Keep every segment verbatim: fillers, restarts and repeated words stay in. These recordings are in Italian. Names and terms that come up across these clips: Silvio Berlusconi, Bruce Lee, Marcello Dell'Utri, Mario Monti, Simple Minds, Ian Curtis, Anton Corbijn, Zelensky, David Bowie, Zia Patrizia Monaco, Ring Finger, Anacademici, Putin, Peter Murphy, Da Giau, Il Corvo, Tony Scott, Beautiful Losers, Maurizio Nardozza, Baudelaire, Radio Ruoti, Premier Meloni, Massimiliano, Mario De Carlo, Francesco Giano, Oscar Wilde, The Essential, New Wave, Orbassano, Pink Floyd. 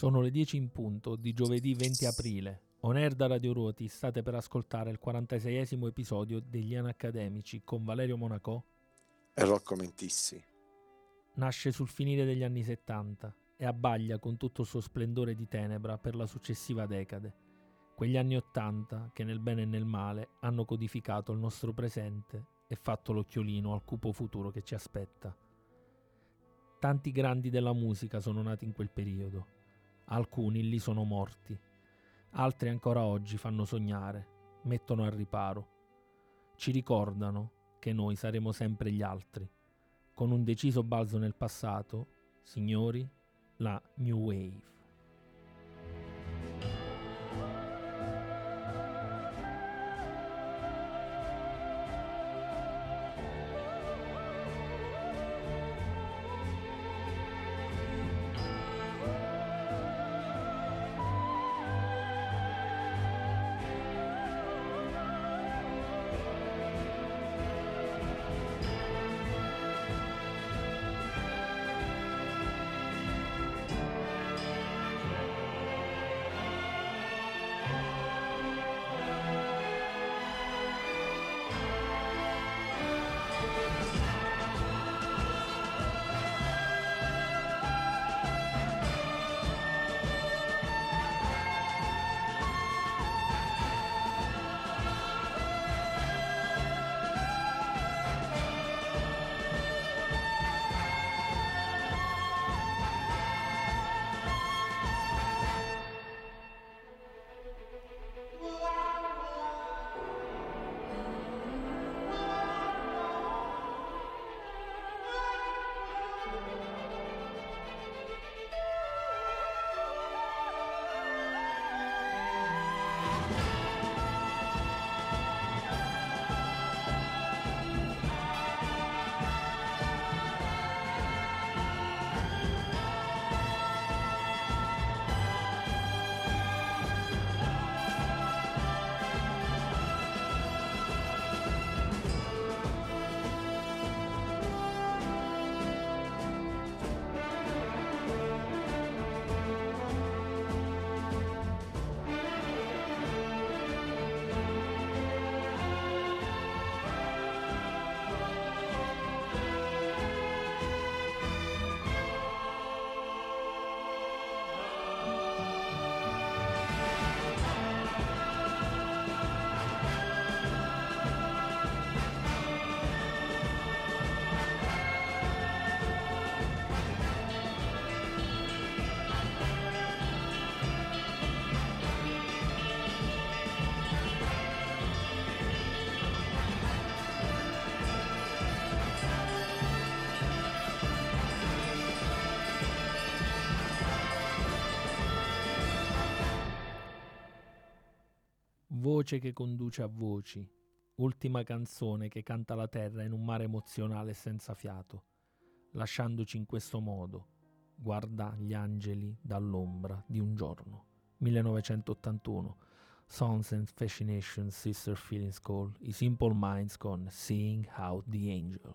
Sono le dieci in punto di giovedì venti aprile. On Air da Radio Ruoti state per ascoltare il quarantaseiesimo episodio degli Anacademici con Valerio Monaco e Rocco Mentissi. Nasce sul finire degli anni settanta e abbaglia con tutto il suo splendore di tenebra per la successiva decade. Quegli anni ottanta che nel bene e nel male hanno codificato il nostro presente e fatto l'occhiolino al cupo futuro che ci aspetta. Tanti grandi della musica sono nati in quel periodo, alcuni lì sono morti, altri ancora oggi fanno sognare, mettono al riparo. Ci ricordano che noi saremo sempre gli altri. Con un deciso balzo nel passato, signori, la New Wave. Voce che conduce a voci, ultima canzone che canta la terra in un mare emozionale senza fiato, lasciandoci in questo modo: guarda gli angeli dall'ombra di un giorno. millenovecentottantuno, Sons and Fascination, Sister Feelings Call, i Simple Minds con Seeing Out the Angel.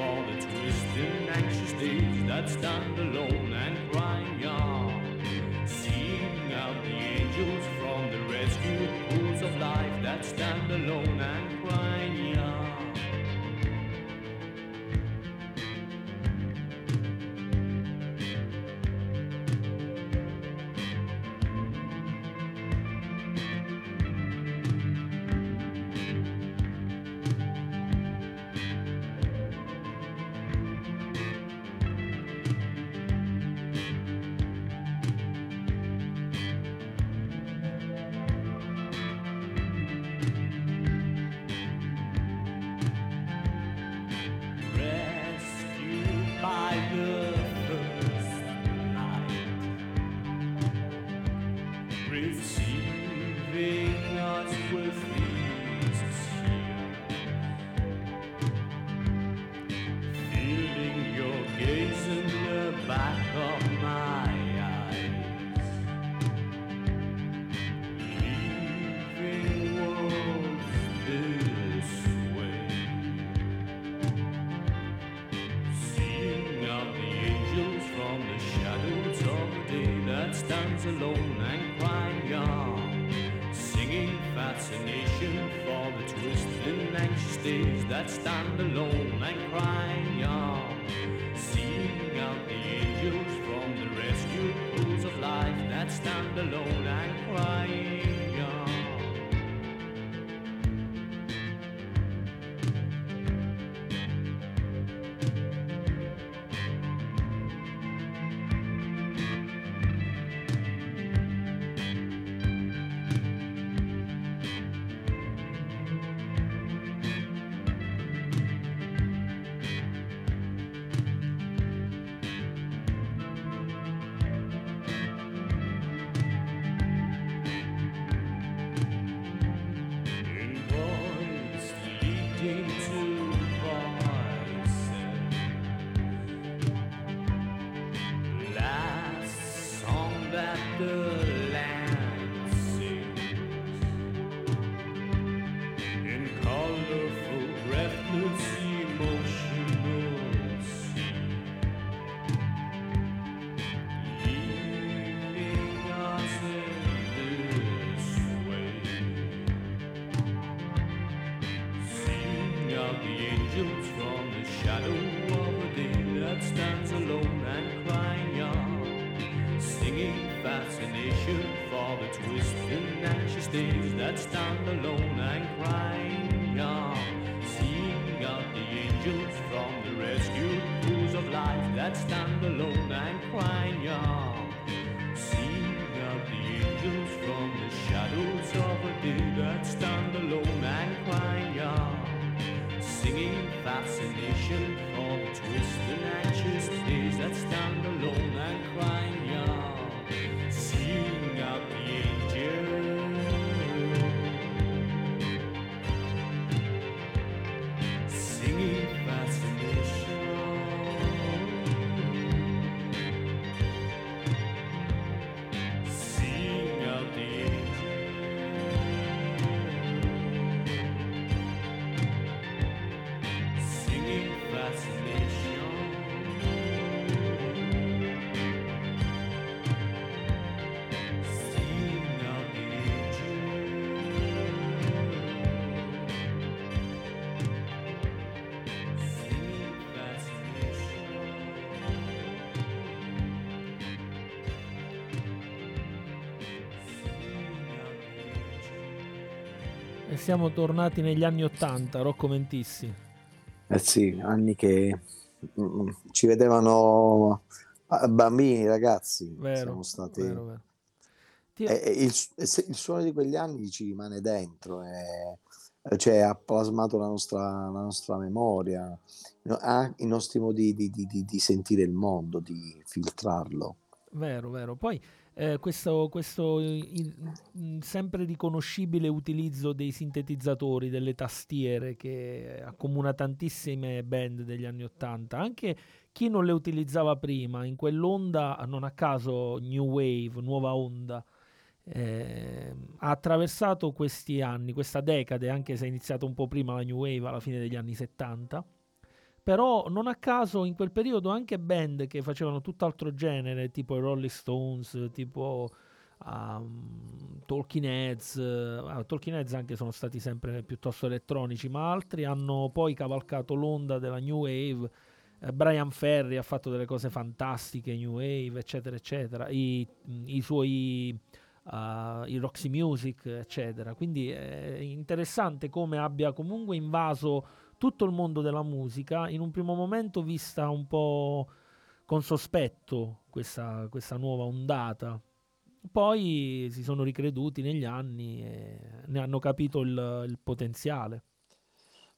for the twisted, anxious days that stand alone and crying out, seeing out the angels from the rescued pools of life that stand alone and crying out. Siamo tornati negli anni ottanta, Rocco Mentissi. Eh sì, anni che mm, ci vedevano bambini, ragazzi. Vero, siamo stati. Vero, vero. Ti... Eh, il, il suono di quegli anni ci rimane dentro, eh, cioè ha plasmato la nostra, la nostra memoria, ha i nostri modi di, di, di, di sentire il mondo, di filtrarlo. Vero, vero. Poi. Eh, questo, questo il, sempre riconoscibile utilizzo dei sintetizzatori, delle tastiere, che accomuna tantissime band degli anni Ottanta, anche chi non le utilizzava prima, in quell'onda, non a caso New Wave, nuova onda, eh, ha attraversato questi anni, questa decade, anche se è iniziato un po' prima la New Wave alla fine degli anni settanta, Però non a caso in quel periodo anche band che facevano tutt'altro genere, tipo i Rolling Stones, tipo um, Talking Heads, uh, Talking Heads anche sono stati sempre piuttosto elettronici, ma altri hanno poi cavalcato l'onda della New Wave. eh, Brian Ferry ha fatto delle cose fantastiche, New Wave, eccetera, eccetera, i, i suoi... Uh, i Roxy Music, eccetera. Quindi è interessante come abbia comunque invaso tutto il mondo della musica, in un primo momento vista un po' con sospetto questa, questa nuova ondata, poi si sono ricreduti negli anni e ne hanno capito il, il potenziale.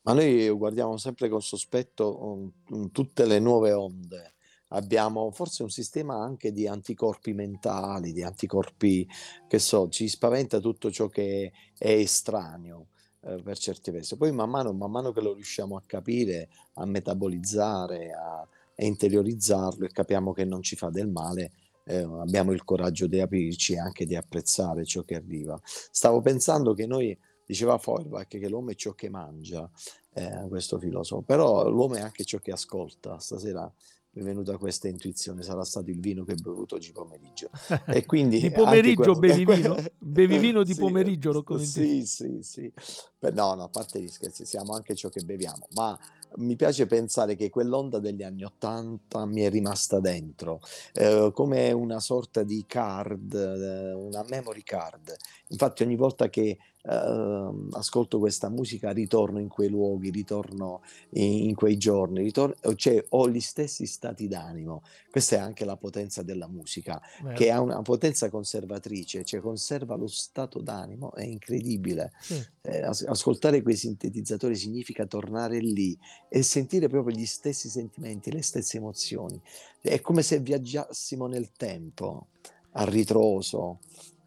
Ma noi guardiamo sempre con sospetto um, tutte le nuove onde. Abbiamo forse un sistema anche di anticorpi mentali, di anticorpi, che so, ci spaventa tutto ciò che è estraneo eh, per certi versi. Poi man mano, man mano che lo riusciamo a capire, a metabolizzare, a, a interiorizzarlo, e capiamo che non ci fa del male, eh, abbiamo il coraggio di aprirci e anche di apprezzare ciò che arriva. Stavo pensando che noi, diceva Feuerbach che l'uomo è ciò che mangia, eh, questo filosofo, però l'uomo è anche ciò che ascolta. Stasera mi è venuta questa intuizione, sarà stato il vino che ho bevuto oggi pomeriggio. E quindi di pomeriggio bevi vino? Bevi vino di sì, pomeriggio, lo commenti? Sì, sì, sì. Beh, no, no, a parte gli scherzi, siamo anche ciò che beviamo, ma mi piace pensare che quell'onda degli anni Ottanta mi è rimasta dentro, eh, come una sorta di card, una memory card. Infatti ogni volta che Uh, ascolto questa musica ritorno in quei luoghi, ritorno in, in quei giorni, ritorno, cioè ho gli stessi stati d'animo. Questa è anche la potenza della musica, Beh, che ha una potenza conservatrice, cioè conserva lo stato d'animo, è incredibile. Sì. Eh, as- ascoltare quei sintetizzatori significa tornare lì e sentire proprio gli stessi sentimenti, le stesse emozioni. È come se viaggiassimo nel tempo, a ritroso.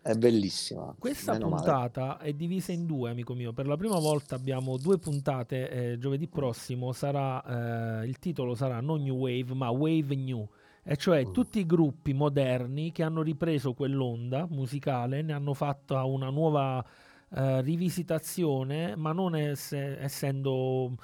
È bellissima. Questa puntata male. È divisa in due, amico mio. Per la prima volta abbiamo due puntate. Eh, giovedì prossimo sarà eh, il titolo sarà non New Wave, ma Wave New. E cioè mm. tutti i gruppi moderni che hanno ripreso quell'onda musicale, ne hanno fatta una nuova eh, rivisitazione, ma non ess- essendo...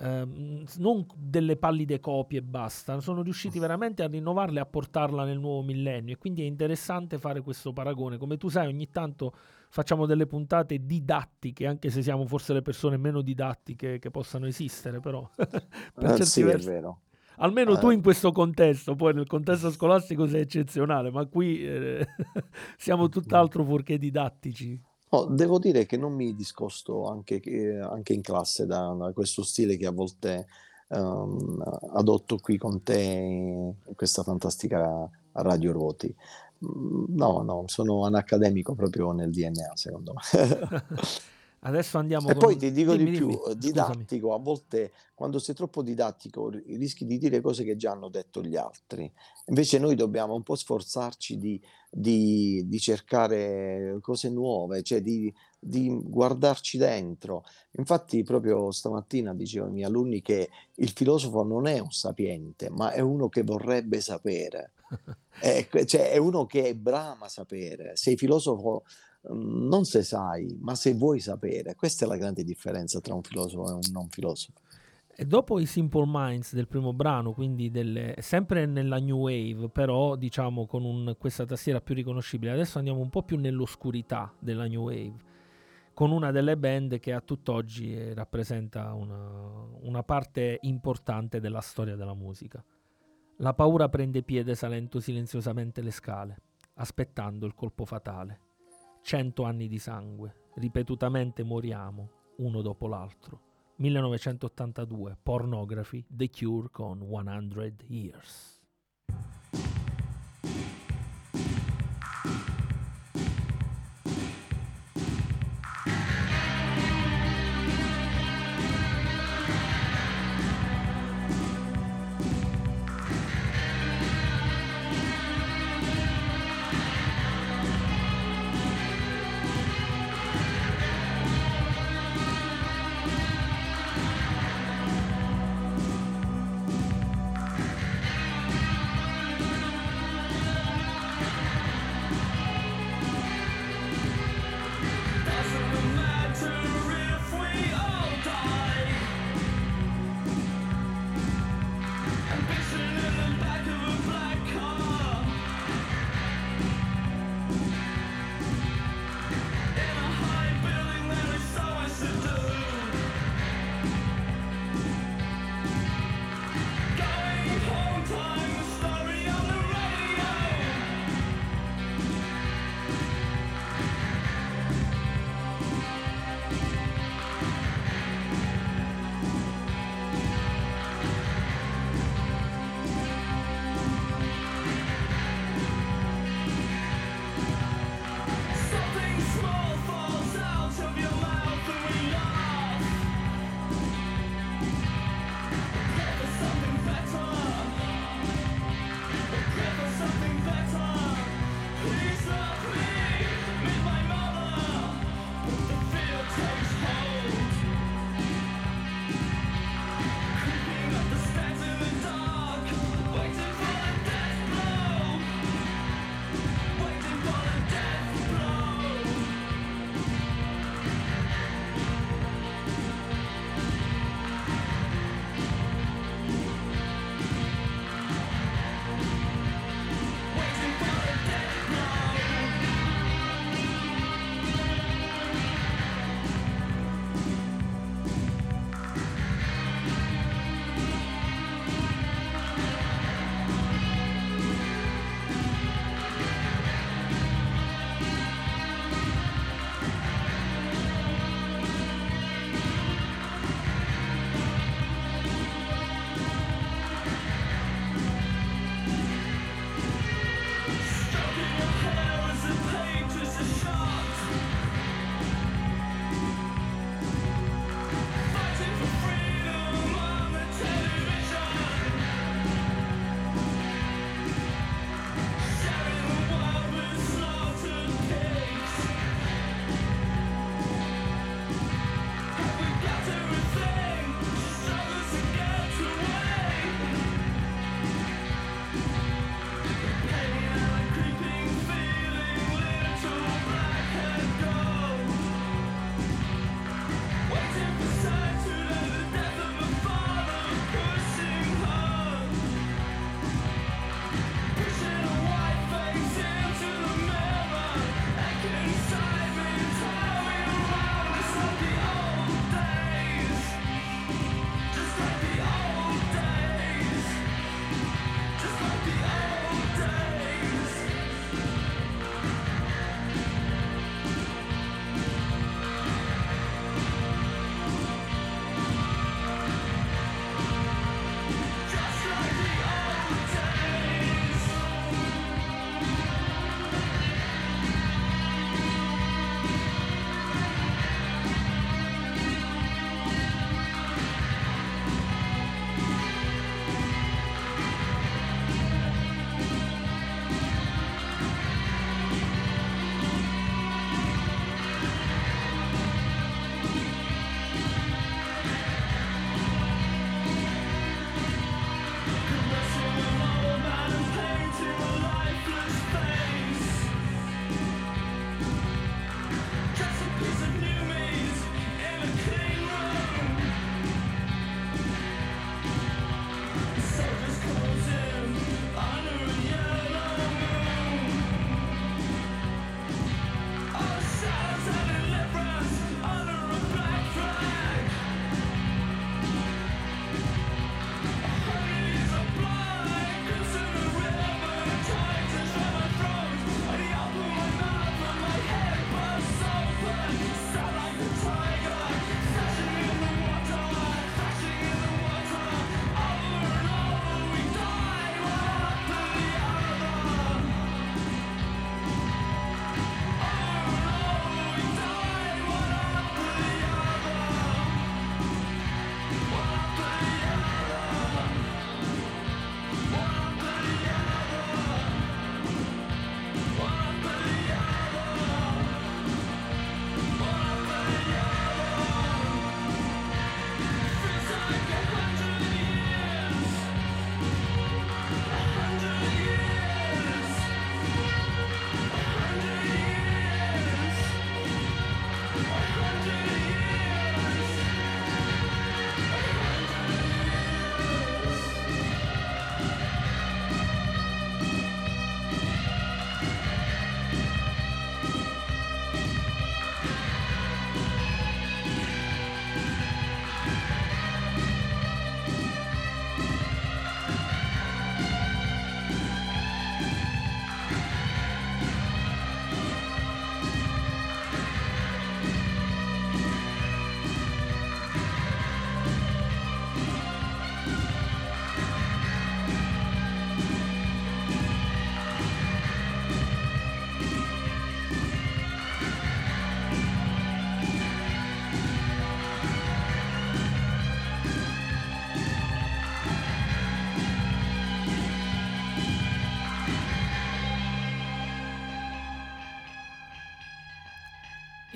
Uh, non delle pallide copie e basta, sono riusciti veramente a rinnovarle e a portarla nel nuovo millennio, e quindi è interessante fare questo paragone. Come tu sai, ogni tanto facciamo delle puntate didattiche, anche se siamo forse le persone meno didattiche che possano esistere, però per eh, sì, è vero. Almeno eh. tu in questo contesto, poi nel contesto scolastico sei eccezionale, ma qui eh, siamo tutt'altro fuorché didattici. Oh, devo dire che non mi discosto anche, eh, anche in classe da, da questo stile che a volte um, adotto qui con te in questa fantastica Radio Ruoti. No, no, sono anacademico proprio nel D N A, secondo me. Adesso andiamo. E con... poi ti dico dimmi, di più, dimmi. didattico, a volte quando sei troppo didattico rischi di dire cose che già hanno detto gli altri, invece noi dobbiamo un po' sforzarci di, di, di cercare cose nuove, cioè di, di guardarci dentro. Infatti proprio stamattina dicevo ai miei alunni che il filosofo non è un sapiente, ma è uno che vorrebbe sapere, è, cioè è uno che brama sapere. Sei filosofo non se sai, ma se vuoi sapere. Questa è la grande differenza tra un filosofo e un non filosofo. E dopo i Simple Minds del primo brano, quindi delle, sempre nella New Wave, però diciamo con un, questa tastiera più riconoscibile, adesso andiamo un po' più nell'oscurità della New Wave, con una delle band che a tutt'oggi rappresenta una, una parte importante della storia della musica. La paura prende piede salendo silenziosamente le scale, aspettando il colpo fatale. Cento anni di sangue, ripetutamente moriamo, uno dopo l'altro. millenovecentottantadue, Pornography, The Cure con one hundred years.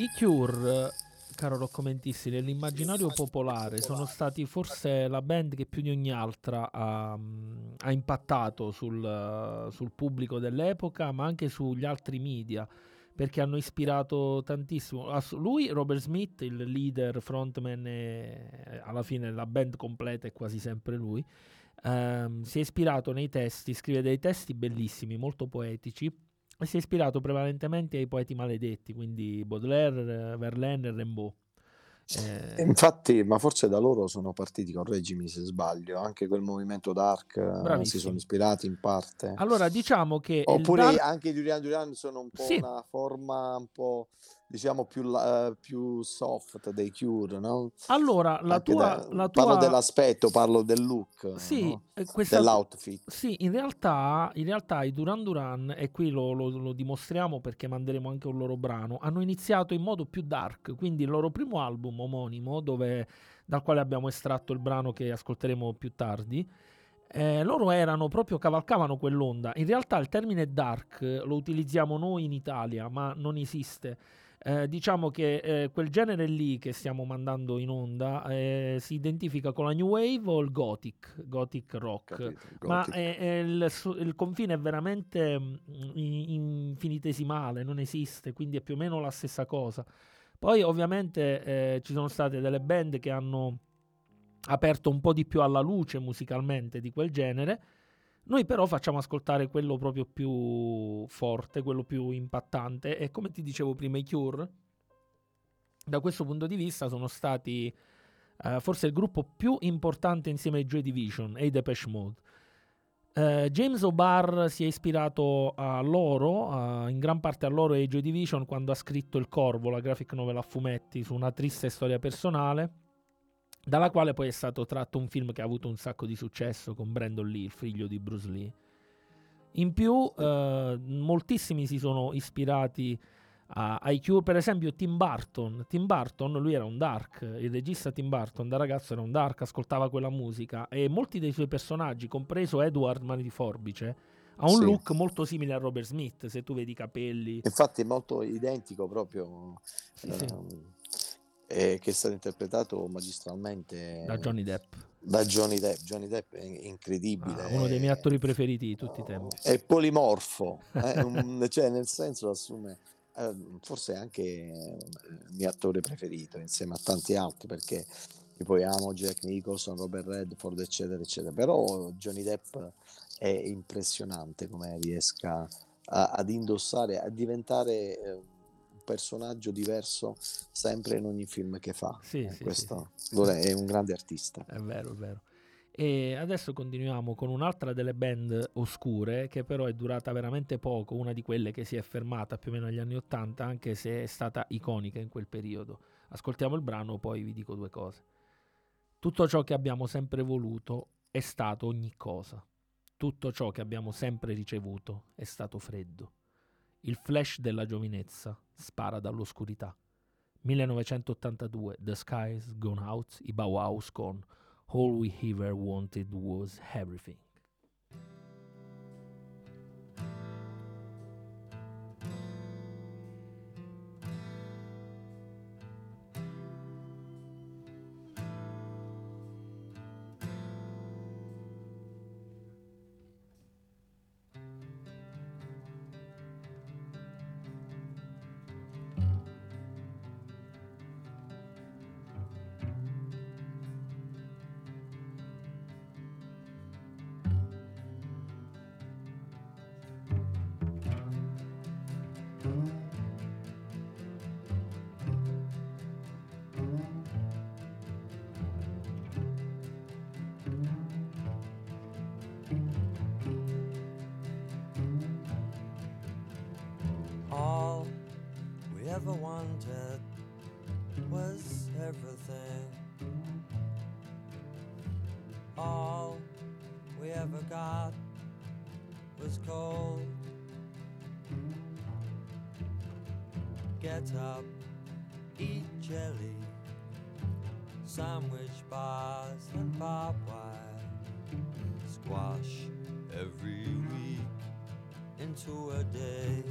I Cure, caro Rocco Mentissi, nell'immaginario popolare sono stati forse la band che più di ogni altra ha, ha impattato sul, sul pubblico dell'epoca, ma anche sugli altri media, perché hanno ispirato tantissimo. Lui, Robert Smith, il leader, frontman, e alla fine la band completa è quasi sempre lui, ehm, si è ispirato nei testi, scrive dei testi bellissimi, molto poetici, e si è ispirato prevalentemente ai poeti maledetti, quindi Baudelaire, Verlaine e Rimbaud. Eh... Infatti, ma forse da loro sono partiti, correggimi se sbaglio, anche quel movimento dark. Bravissimo. Si sono ispirati in parte. Allora, diciamo che oppure dark... anche i Duran Duran sono un po' sì. una forma un po', diciamo, più, uh, più soft dei Cure, no? Allora, la tua, da... la tua... parlo dell'aspetto, parlo del look, sì, no? Questa... dell'outfit. Sì, in realtà, in realtà i Duran Duran, e qui lo, lo, lo dimostriamo perché manderemo anche un loro brano, hanno iniziato in modo più dark, quindi il loro primo album omonimo, dove, dal quale abbiamo estratto il brano che ascolteremo più tardi, eh, loro erano proprio, cavalcavano quell'onda. In realtà il termine dark lo utilizziamo noi in Italia, ma non esiste. Eh, diciamo che eh, quel genere lì che stiamo mandando in onda eh, si identifica con la New Wave o il Gothic, Gothic rock. Capito, Gothic. Ma è, è il, il confine è veramente mh, infinitesimale, non esiste, quindi è più o meno la stessa cosa. Poi ovviamente eh, ci sono state delle band che hanno aperto un po' di più alla luce musicalmente di quel genere. Noi però facciamo ascoltare quello proprio più forte, quello più impattante, e come ti dicevo prima i Cure da questo punto di vista sono stati eh, forse il gruppo più importante insieme ai Joy Division e ai Depeche Mode. eh, James O'Barr si è ispirato a loro, eh, in gran parte a loro e ai Joy Division, quando ha scritto Il Corvo, la graphic novel a fumetti su una triste storia personale, dalla quale poi è stato tratto un film che ha avuto un sacco di successo con Brandon Lee, il figlio di Bruce Lee. In più eh, moltissimi si sono ispirati a, ai Cure, per esempio Tim Burton. Tim Burton, lui era un dark, il regista Tim Burton da ragazzo era un dark, ascoltava quella musica, e molti dei suoi personaggi, compreso Edward Mani di Forbice, ha un sì. look molto simile a Robert Smith, se tu vedi i capelli. Infatti è molto identico proprio. Sì, eh, sì. Eh, che è stato interpretato magistralmente da Johnny Depp. Da Johnny Depp, Johnny Depp è incredibile. Ah, uno dei miei attori preferiti di tutti i tempi. È polimorfo, eh, un, cioè nel senso assume, eh, forse anche il mio attore preferito insieme a tanti altri, perché poi amo Jack Nicholson, Robert Redford, eccetera, eccetera. Però Johnny Depp è impressionante come riesca a, ad indossare, a diventare... Eh, personaggio diverso sempre in ogni film che fa. Sì, eh, sì, questo sì. È un grande artista. È vero, è vero. E adesso continuiamo con un'altra delle band oscure che però è durata veramente poco, una di quelle che si è fermata più o meno agli anni ottanta, anche se è stata iconica in quel periodo. Ascoltiamo il brano, poi vi dico due cose. Tutto ciò che abbiamo sempre voluto è stato ogni cosa. Tutto ciò che abbiamo sempre ricevuto è stato freddo. Il flash della giovinezza spara dall'oscurità. millenovecentottantadue, The Sky's Gone Out, i Bauhaus con All We Ever Wanted Was Everything. To a day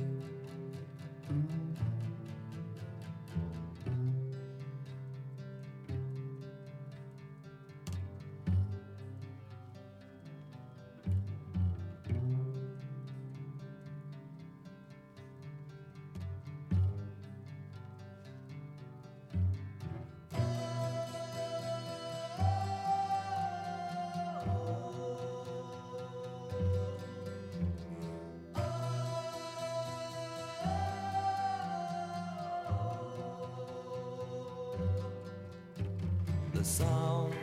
The sound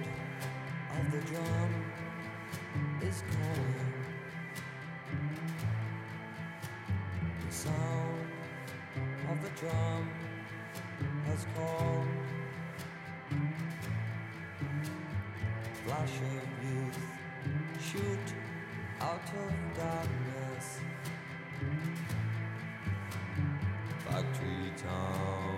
of the drum is calling. The sound of the drum has called. Flash of youth, shoot out of darkness. Factory town.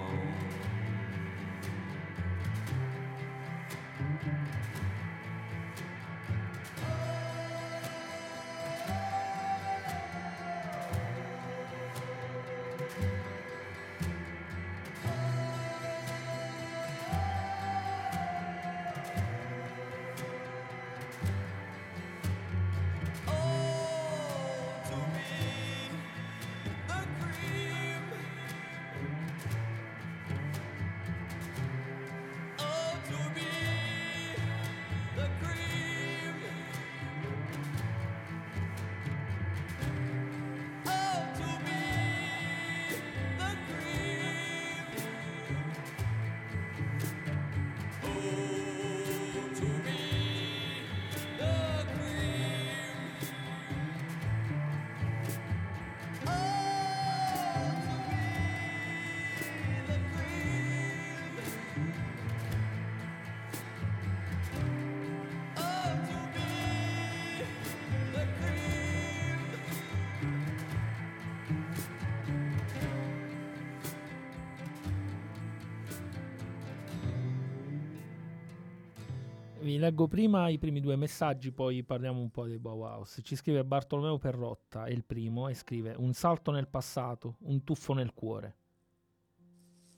Vi leggo prima i primi due messaggi, poi parliamo un po' dei Bauhaus. Ci scrive Bartolomeo Perrotta, è il primo, e scrive: un salto nel passato, un tuffo nel cuore.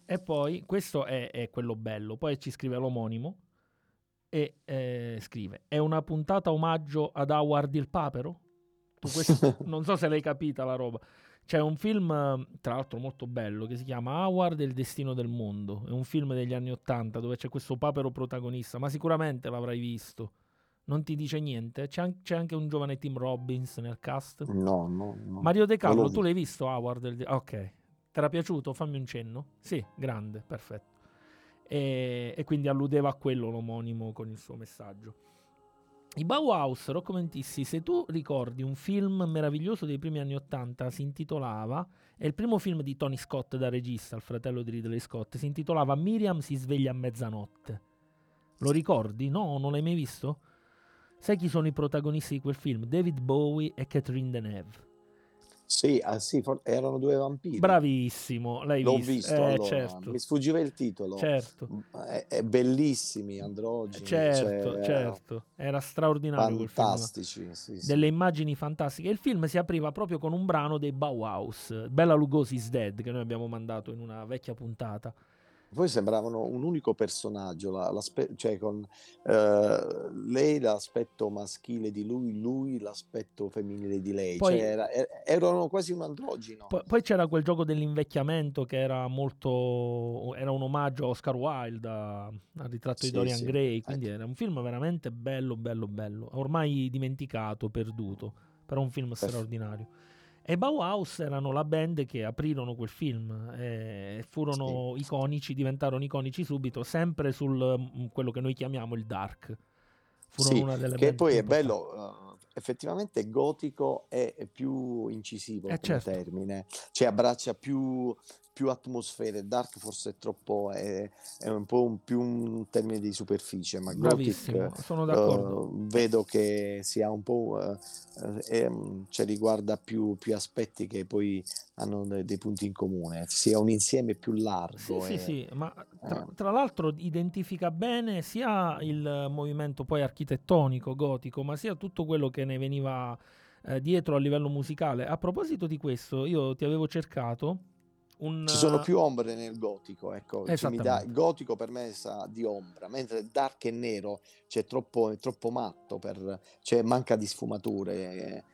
E poi, questo è, è quello bello, poi ci scrive l'omonimo e eh, scrive: è una puntata omaggio ad Howard il Papero? Tu questo, non so se l'hai capita la roba. C'è un film, tra l'altro molto bello, che si chiama Howard e il destino del mondo. È un film degli anni Ottanta dove c'è questo papero protagonista, ma sicuramente l'avrai visto. Non ti dice niente? C'è anche, c'è anche un giovane Tim Robbins nel cast? No, no, no. Mario De Carlo, tu l'hai visto Howard? Il de- ok, ti era piaciuto? Fammi un cenno. Sì, grande, perfetto. E, e quindi alludeva a quello l'omonimo con il suo messaggio. I Bauhaus, Rocco Mentissi, se tu ricordi un film meraviglioso dei primi anni Ottanta, si intitolava, è il primo film di Tony Scott da regista, il fratello di Ridley Scott, si intitolava Miriam si sveglia a mezzanotte. Lo ricordi? No? Non l'hai mai visto? Sai chi sono i protagonisti di quel film? David Bowie e Catherine Deneuve. Sì, ah sì, for- erano due vampiri. Bravissimo, l'hai L'ho visto. visto eh, allora. certo. Mi sfuggiva il titolo. Certo. È, è bellissimi, androgeni. Certo, cioè, certo. Era straordinario quel film. Fantastici. Sì, sì. Delle immagini fantastiche. Il film si apriva proprio con un brano dei Bauhaus, Bela Lugosi's Dead, che noi abbiamo mandato in una vecchia puntata. Poi sembravano un unico personaggio, la, cioè con eh, lei l'aspetto maschile di lui, lui l'aspetto femminile di lei, poi, cioè era, erano quasi un androgino. Poi, poi c'era quel gioco dell'invecchiamento che era molto, era un omaggio a Oscar Wilde, al ritratto sì, di Dorian sì. Gray, quindi Anche. era un film veramente bello, bello, bello, ormai dimenticato, perduto, però un film Perfetto. straordinario. E Bauhaus erano la band che aprirono quel film, eh, furono sì. iconici, diventarono iconici subito, sempre sul mh, quello che noi chiamiamo il dark. Furono sì, una delle che poi è bello, uh, effettivamente gotico è, è più incisivo eh, come certo. termine, cioè abbraccia più, più atmosfere, dark forse è troppo, è, è un po' un, più un termine di superficie, ma Bravissimo, gothic, sono d'accordo. Uh, vedo che sia un po'... Uh, Eh, cioè riguarda più, più aspetti che poi hanno dei punti in comune, sia un insieme più largo. Sì, e, sì, sì, ma tra, tra l'altro identifica bene sia il movimento poi architettonico gotico, ma sia tutto quello che ne veniva eh, dietro a livello musicale. A proposito di questo, io ti avevo cercato un... Ci sono più ombre nel gotico, ecco, cioè mi dà, il gotico per me sa di ombra, mentre dark e nero c'è troppo, è troppo matto, per, cioè manca di sfumature eh,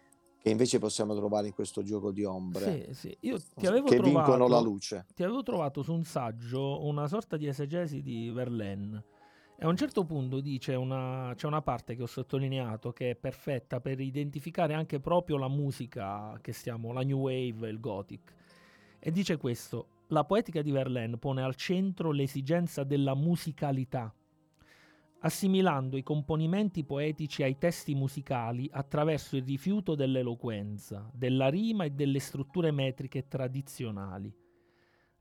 che invece possiamo trovare in questo gioco di ombre sì, sì. Io ti avevo che trovato, vincono la luce. Ti avevo trovato su un saggio una sorta di esegesi di Verlaine e a un certo punto dice una, c'è una parte che ho sottolineato che è perfetta per identificare anche proprio la musica che stiamo, la New Wave e il Gothic. E dice questo: la poetica di Verlaine pone al centro l'esigenza della musicalità. assimilando i componimenti poetici ai testi musicali attraverso il rifiuto dell'eloquenza, della rima e delle strutture metriche tradizionali.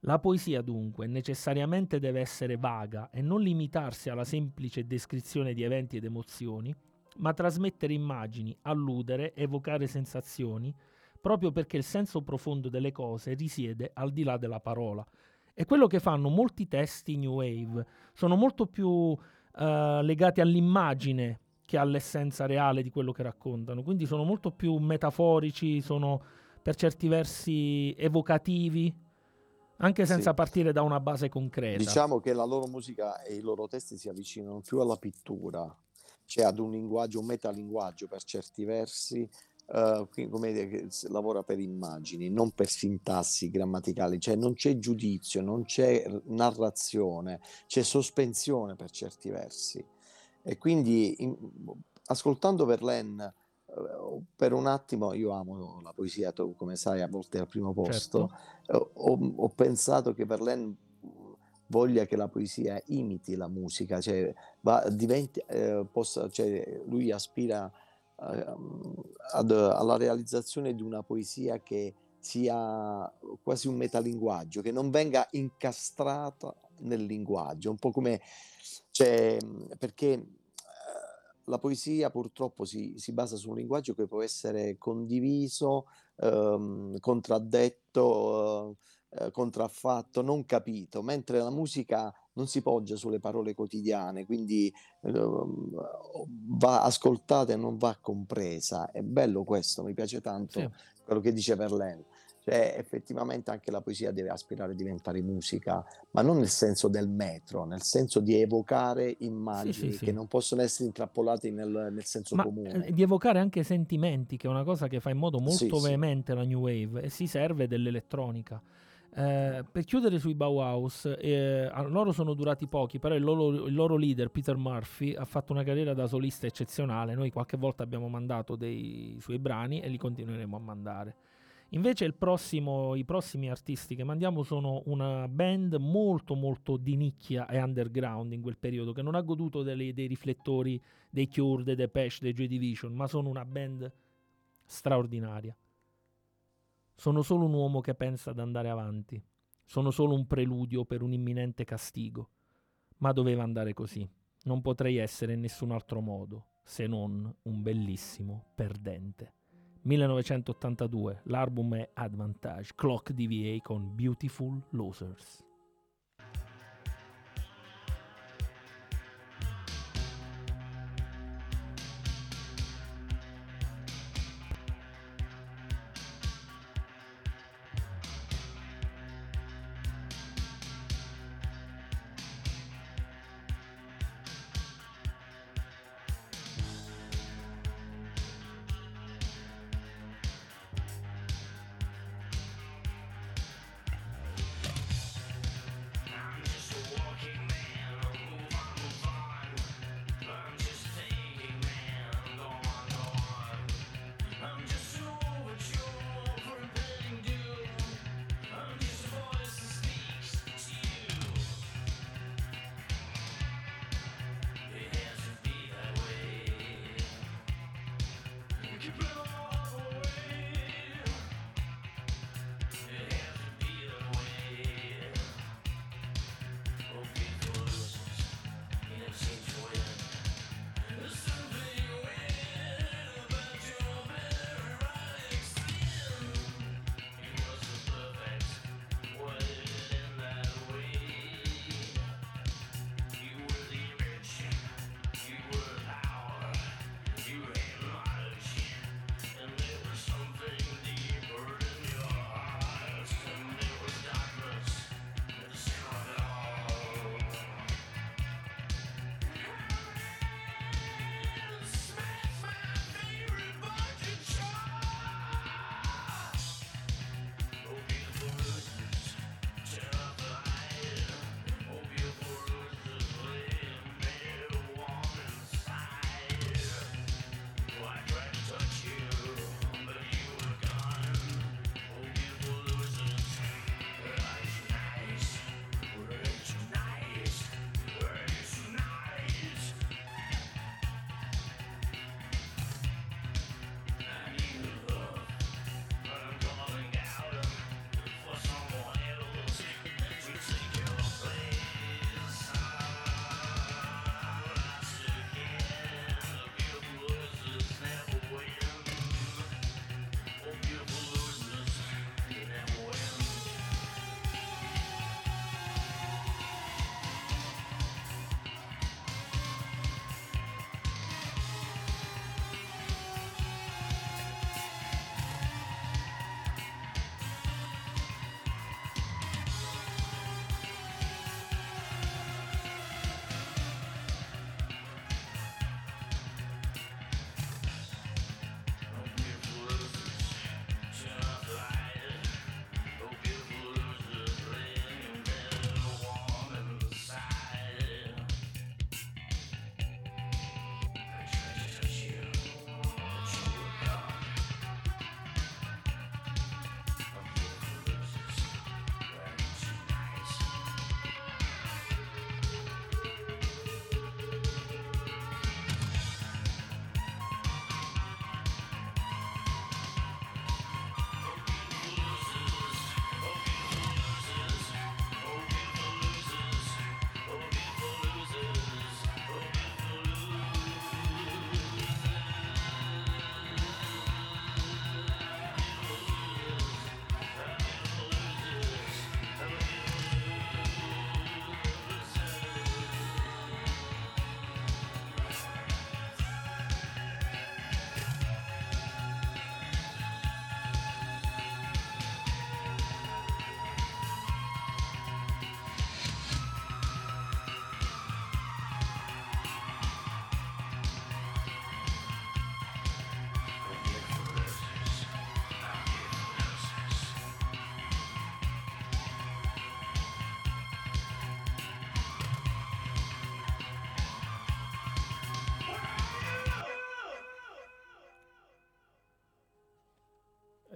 La poesia dunque necessariamente deve essere vaga e non limitarsi alla semplice descrizione di eventi ed emozioni, ma trasmettere immagini, alludere, evocare sensazioni, proprio perché il senso profondo delle cose risiede al di là della parola. È quello che fanno molti testi New Wave, sono molto più Uh, legati all'immagine che all'essenza reale di quello che raccontano, quindi sono molto più metaforici, sono per certi versi evocativi, anche senza sì. partire da una base concreta. Diciamo che la loro musica e i loro testi si avvicinano più alla pittura, cioè ad un linguaggio, un metalinguaggio per certi versi, uh, come dire, che lavora per immagini, non per sintassi grammaticali, cioè non c'è giudizio, non c'è narrazione, c'è sospensione per certi versi. E quindi in, ascoltando Verlaine uh, per un attimo, io amo la poesia, tu, come sai, a volte al primo posto, certo. uh, ho, ho pensato che Verlaine voglia che la poesia imiti la musica, cioè, va, diventi, uh, possa, cioè lui aspira Ad, alla realizzazione di una poesia che sia quasi un metalinguaggio, che non venga incastrata nel linguaggio, un po' come cioè, perché eh, la poesia purtroppo si, si basa su un linguaggio che può essere condiviso, ehm, contraddetto, eh, contraffatto, non capito, mentre la musica non si poggia sulle parole quotidiane, quindi uh, va ascoltata e non va compresa. È bello questo, mi piace tanto sì. quello che dice Verlaine. Cioè, effettivamente anche la poesia deve aspirare a diventare musica, ma non nel senso del metro, nel senso di evocare immagini sì, sì, sì. che non possono essere intrappolate nel, nel senso ma comune. Eh, di evocare anche sentimenti, che è una cosa che fa in modo molto sì, veemente sì. la New Wave, e si serve dell'elettronica. Eh, per chiudere sui Bauhaus, eh, loro sono durati pochi, però il loro, il loro leader Peter Murphy ha fatto una carriera da solista eccezionale. Noi qualche volta abbiamo mandato dei suoi brani e li continueremo a mandare. Invece il prossimo, i prossimi artisti che mandiamo sono una band molto molto di nicchia e underground in quel periodo, che non ha goduto delle, dei riflettori dei Cure, dei Depeche, dei Joy Division, ma sono una band straordinaria. Sono solo un uomo che pensa ad andare avanti. Sono solo un preludio per un imminente castigo. Ma doveva andare così. Non potrei essere in nessun altro modo, se non un bellissimo perdente. millenovecentottantadue, l'album è Advantage, Clock D V A con Beautiful Losers.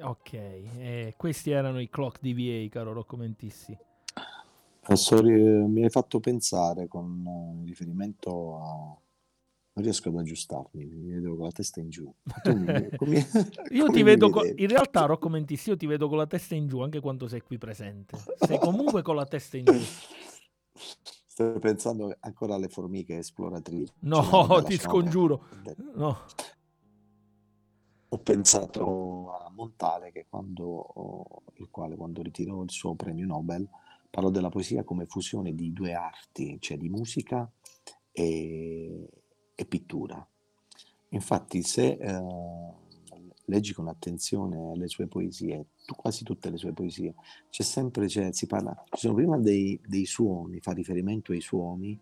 Ok, eh, questi erano i Clock D V A, caro Rocco Mentissi. Mi hai fatto pensare con riferimento a... Non riesco ad aggiustarmi, mi vedo con la testa in giù. Mi, come, io ti vedo con, in realtà, Rocco Mentissi, io ti vedo con la testa in giù anche quando sei qui presente. Sei comunque con la testa in giù. Sto pensando ancora alle formiche esploratrici. No, cioè, ti scongiuro. No. Ho pensato a Montale, che quando, il quale quando ritirò il suo premio Nobel, parlò della poesia come fusione di due arti, cioè di musica e, e pittura. Infatti, se eh, leggi con attenzione le sue poesie, tu, quasi tutte le sue poesie, c'è sempre, c'è, si parla, ci sono prima dei, dei suoni, fa riferimento ai suoni,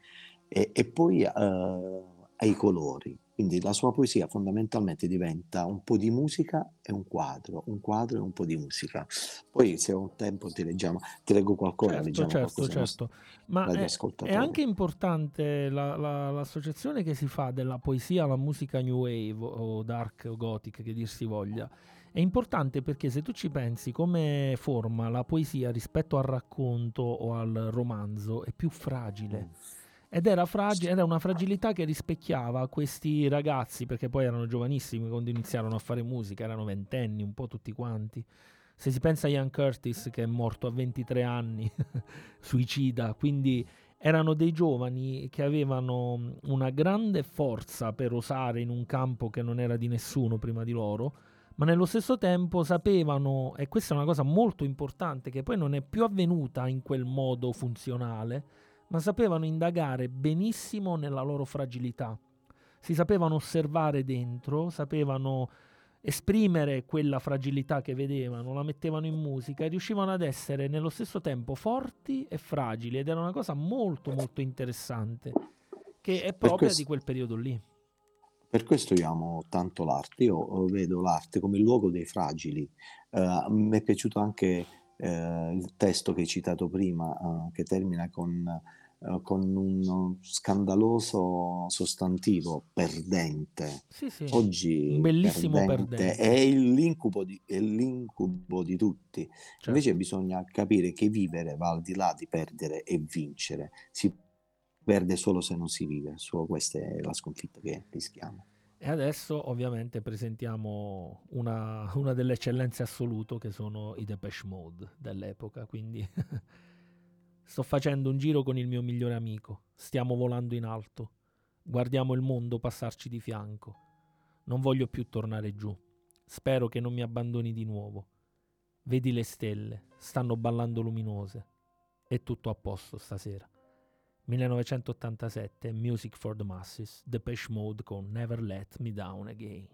e, e poi eh, ai colori. Quindi la sua poesia fondamentalmente diventa un po' di musica e un quadro, un quadro e un po' di musica. Poi se ho tempo ti leggiamo, ti leggo qualcosa. Certo, leggiamo certo, qualcosa certo. Ma è, è anche importante la, la, l'associazione che si fa della poesia alla musica new wave o dark o gothic, che dir si voglia. È importante perché se tu ci pensi come forma, la poesia rispetto al racconto o al romanzo è più fragile. Mm. Ed era, fragi- era una fragilità che rispecchiava questi ragazzi, perché poi erano giovanissimi quando iniziarono a fare musica, erano ventenni un po' tutti quanti. Se si pensa a Ian Curtis, che è morto a ventitré anni suicida, quindi erano dei giovani che avevano una grande forza per osare in un campo che non era di nessuno prima di loro, ma nello stesso tempo sapevano, e questa è una cosa molto importante che poi non è più avvenuta in quel modo funzionale, ma sapevano indagare benissimo nella loro fragilità, si sapevano osservare dentro, sapevano esprimere quella fragilità che vedevano, la mettevano in musica e riuscivano ad essere nello stesso tempo forti e fragili, ed era una cosa molto molto interessante, che è propria questo, di quel periodo lì. Per questo io amo tanto l'arte, io vedo l'arte come il luogo dei fragili. Uh, mi è piaciuto anche Uh, il testo che hai citato prima, uh, che termina con, uh, con un scandaloso sostantivo, perdente. Sì, sì. Oggi un bellissimo perdente, perdente. È, il l'incubo di, è l'incubo di tutti. Certo. Invece bisogna capire che vivere va al di là di perdere e vincere. Si perde solo se non si vive, solo questa è la sconfitta che rischiamo. E adesso ovviamente presentiamo una, una delle eccellenze assolute, che sono i Depeche Mode dell'epoca, quindi sto facendo un giro con il mio migliore amico, stiamo volando in alto, guardiamo il mondo passarci di fianco, non voglio più tornare giù, spero che non mi abbandoni di nuovo, vedi le stelle, stanno ballando luminose, è tutto a posto stasera. millenovecentottantasette, Music for the Masses, Depeche Mode con Never Let Me Down Again.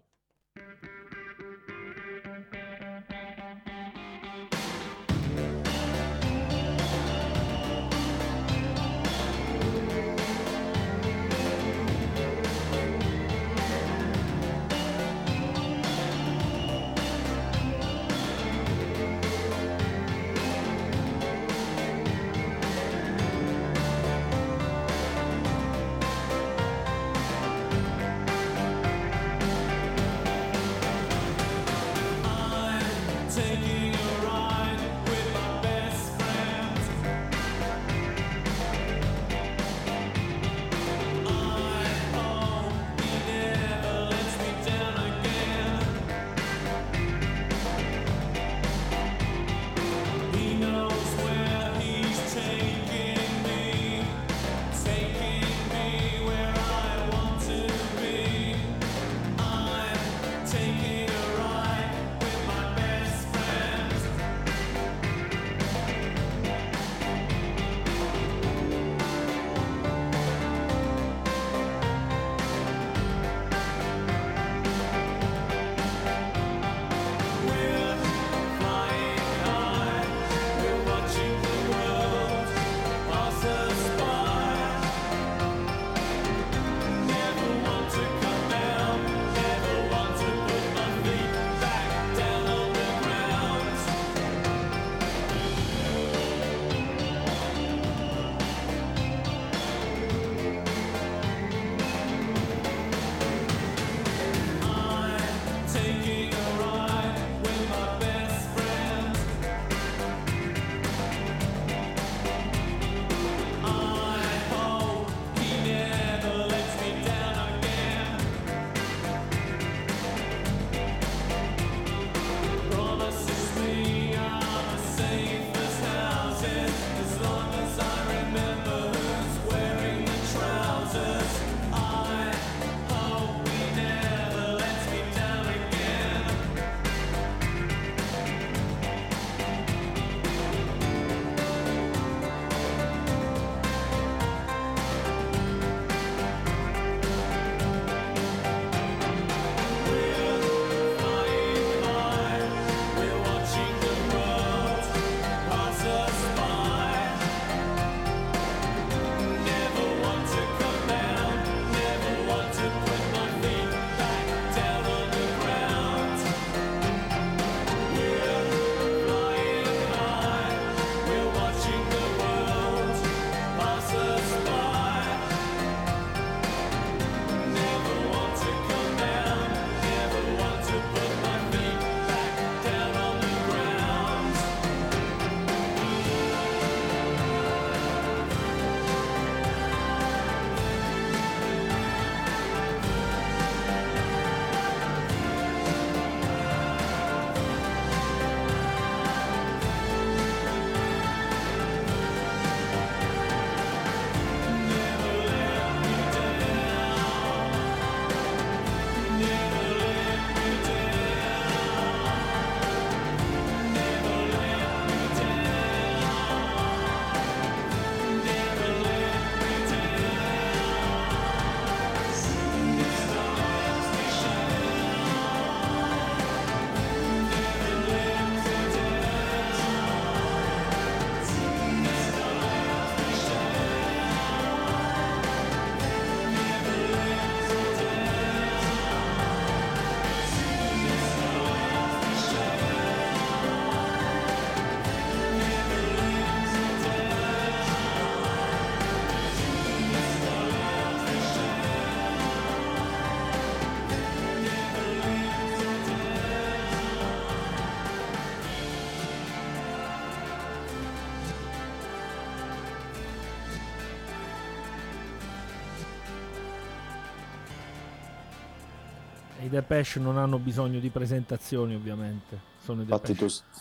I Depeche non hanno bisogno di presentazioni, ovviamente. Sono i Depeche. Infatti tu,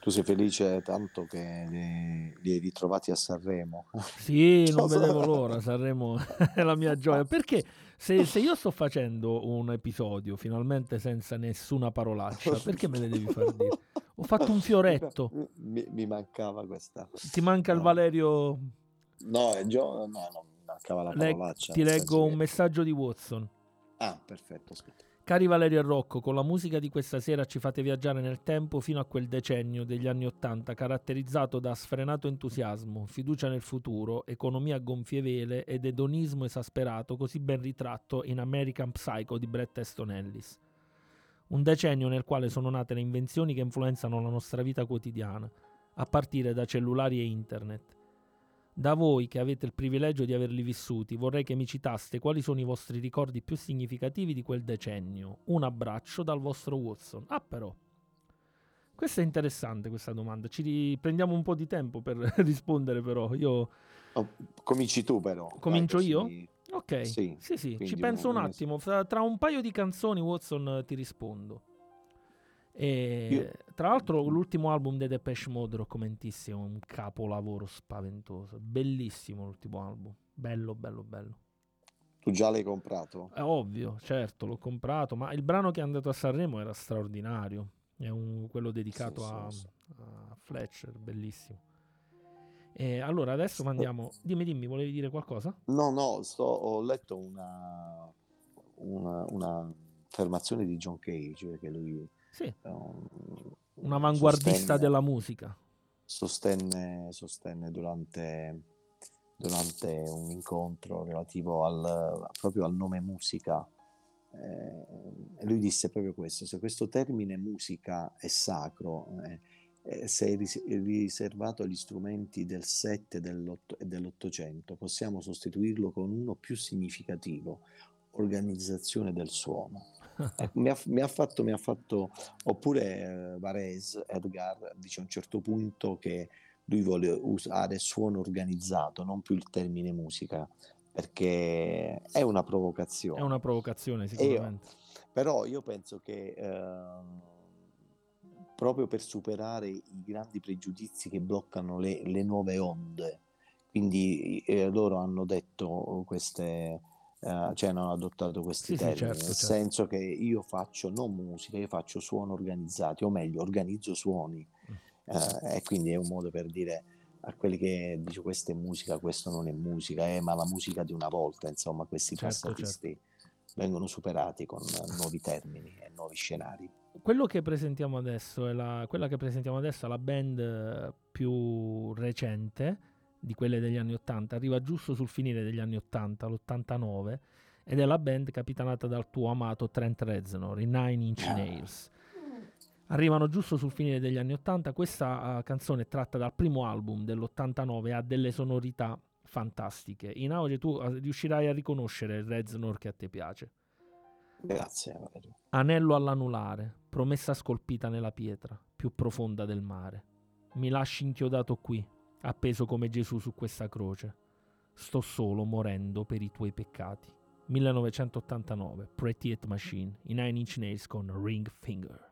tu sei felice tanto che li, li hai ritrovati a Sanremo. Sì, non vedevo l'ora. Sanremo è la mia gioia. Perché se, se io sto facendo un episodio finalmente senza nessuna parolaccia, perché me le devi far dire? Ho fatto un fioretto. Mi, mi mancava questa. Ti manca no. il Valerio? No, io, no, no, mi mancava la parolaccia. Le, ti leggo un messaggio di Watson. Ah, perfetto, scritto. Cari Valerio e Rocco, con la musica di questa sera ci fate viaggiare nel tempo fino a quel decennio degli anni Ottanta caratterizzato da sfrenato entusiasmo, fiducia nel futuro, economia a gonfie vele ed edonismo esasperato, così ben ritratto in American Psycho di Bret Easton Ellis. Un decennio nel quale sono nate le invenzioni che influenzano la nostra vita quotidiana, a partire da cellulari e internet. Da voi, che avete il privilegio di averli vissuti, vorrei che mi citaste quali sono i vostri ricordi più significativi di quel decennio. Un abbraccio dal vostro Watson. Ah, però, questa è interessante, questa domanda. Ci riprendiamo un po' di tempo per rispondere, però. Io... Oh, cominci tu, però. Comincio Vai, io? Sì. Ok, sì, sì, sì. Ci penso un attimo. Tra, tra un paio di canzoni, Watson, ti rispondo. E Io... tra l'altro l'ultimo album dei Depeche Mode, Rocco Mentissi, è un capolavoro spaventoso, bellissimo l'ultimo album, bello bello bello. Tu già l'hai comprato? È ovvio, certo, l'ho comprato, ma il brano che è andato a Sanremo era straordinario, è un, quello dedicato sì, a, sì, sì. a Fletcher, bellissimo. E allora adesso mandiamo, dimmi dimmi, volevi dire qualcosa? No no, sto, ho letto una una, una affermazione di John Cage che lui Sì, um, un avanguardista sostenne, della musica. Sostenne, sostenne durante, durante un incontro relativo al, proprio al nome musica. Eh, lui disse proprio questo: se questo termine musica è sacro, eh, se è riservato agli strumenti del sette e dell'Ottocento, possiamo sostituirlo con uno più significativo, organizzazione del suono. Mi ha, mi ha fatto, mi ha fatto oppure eh, Varese, Edgar dice a un certo punto che lui vuole usare suono organizzato, non più il termine musica, perché è una provocazione. È una provocazione sicuramente. Io, però io penso che eh, proprio per superare i grandi pregiudizi che bloccano le, le nuove onde, quindi eh, loro hanno detto queste... Uh, cioè hanno adottato questi sì, termini, sì, certo, nel certo. senso che io faccio non musica, io faccio suoni organizzati, o meglio organizzo suoni, mm. uh, e quindi è un modo per dire a quelli che dicono questa è musica, questo non è musica, eh, ma la musica di una volta, insomma questi certo, passatisti certo. vengono superati con nuovi termini e nuovi scenari. Quello che presentiamo adesso è la, quella che presentiamo adesso è la band più recente di quelle degli anni Ottanta, arriva giusto sul finire degli anni Ottanta, l'ottantanove, ed è la band capitanata dal tuo amato Trent Reznor, i Nine Inch Nails. Arrivano giusto sul finire degli anni Ottanta, questa uh, canzone è tratta dal primo album dell'ottantanove, ha delle sonorità fantastiche. In auge tu uh, riuscirai a riconoscere il Reznor che a te piace. Grazie. Anello all'anulare, promessa scolpita nella pietra, più profonda del mare. Mi lasci inchiodato qui, appeso come Gesù su questa croce, sto solo morendo per i tuoi peccati. millenovecentottantanove, Pretty Hate Machine, i Nine Inch Nails con Ring Finger.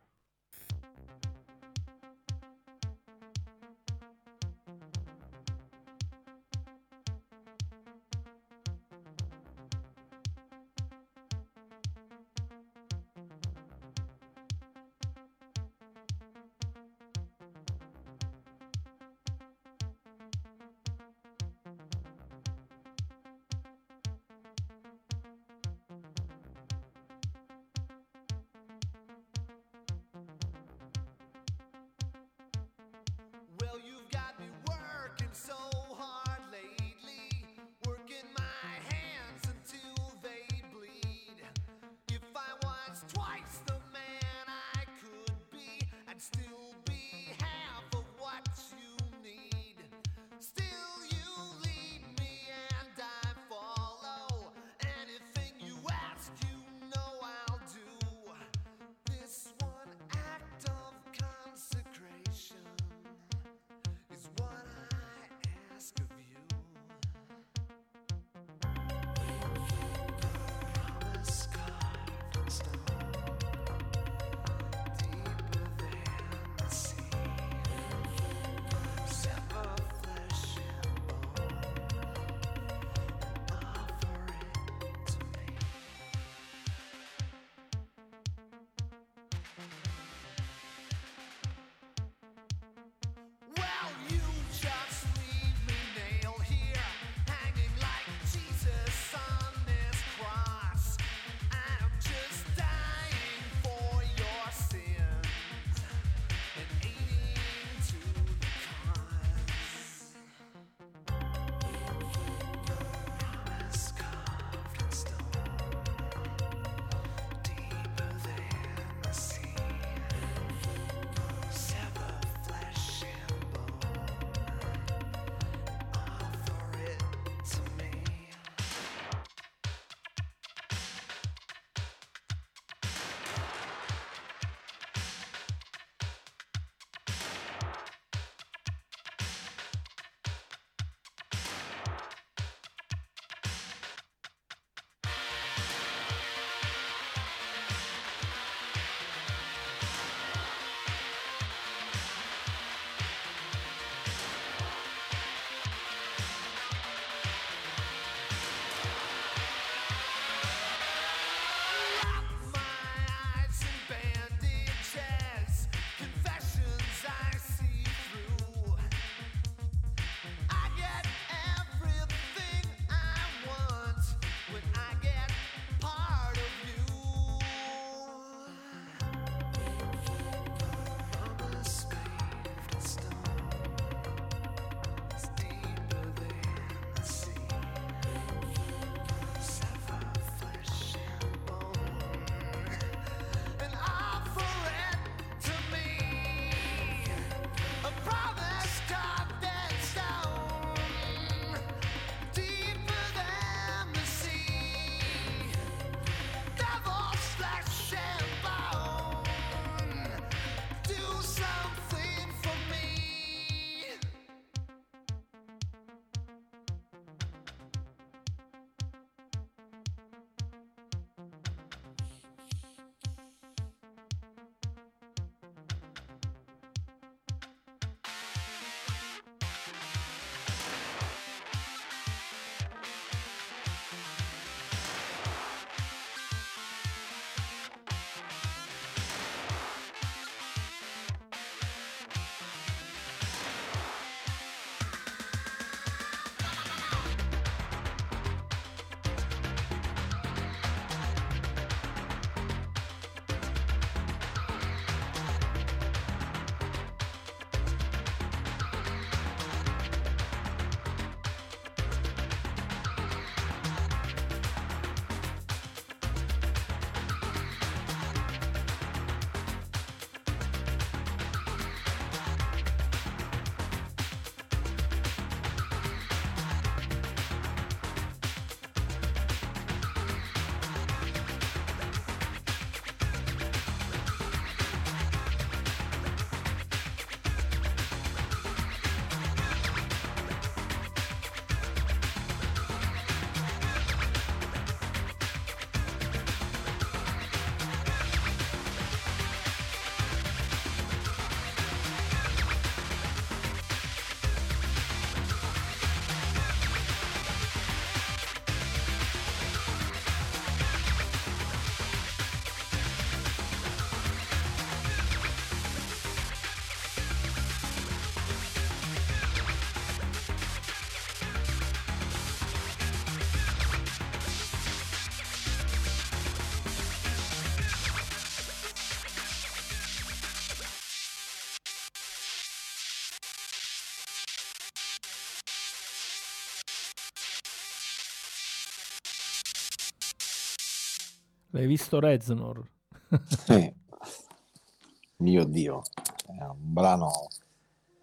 L'hai visto Reznor? Sì. Mio Dio, è un brano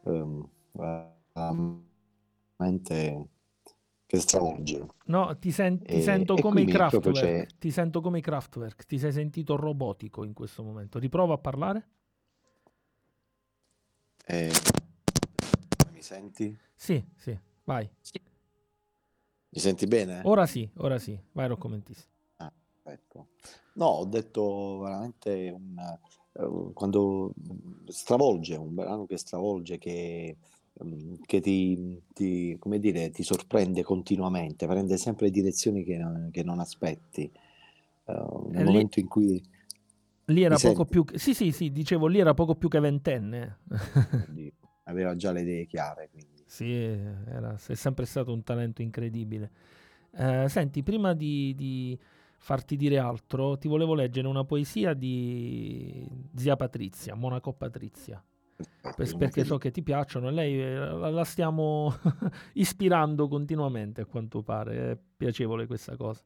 um, veramente che stravolge. No, ti, sen- ti e, sento e come i Kraftwerk. Ti sento come i Kraftwerk. Ti sei sentito robotico in questo momento. Riprova a parlare. Eh, mi senti? Sì, sì, vai. Sì. Mi senti bene? Ora sì, ora sì. Vai, Rocco Mentissi. Ah, perfetto. No, ho detto veramente un... quando stravolge, un brano che stravolge, che, che ti, ti, come dire, ti sorprende continuamente, prende sempre direzioni che non, che non aspetti. Uh, nel lì, momento in cui lì era poco senti... più sì sì sì dicevo lì era poco più che ventenne. Aveva già le idee chiare, quindi. Sì, era, è sempre stato un talento incredibile. Uh, senti, prima di, di... farti dire altro, ti volevo leggere una poesia di Zia Patrizia, Monaco Patrizia, perché so che ti piacciono e lei la stiamo ispirando continuamente, a quanto pare. È piacevole questa cosa.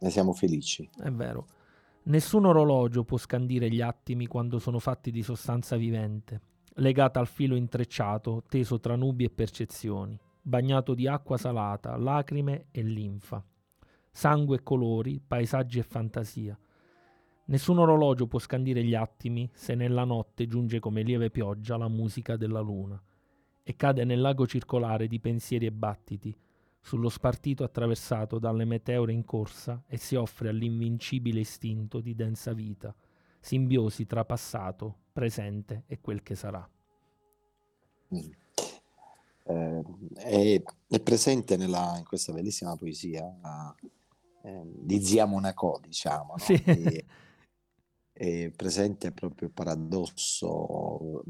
Ne siamo felici. È vero. Nessun orologio può scandire gli attimi quando sono fatti di sostanza vivente, legata al filo intrecciato, teso tra nubi e percezioni, bagnato di acqua salata, lacrime e linfa. Sangue e colori, paesaggi e fantasia. Nessun orologio può scandire gli attimi se nella notte giunge come lieve pioggia la musica della luna e cade nel lago circolare di pensieri e battiti, sullo spartito attraversato dalle meteore in corsa e si offre all'invincibile istinto di densa vita, simbiosi tra passato, presente e quel che sarà. Mm. Eh, è, è presente nella, in questa bellissima poesia eh, di Zia Monaco, diciamo, no? Sì. E, è presente proprio il paradosso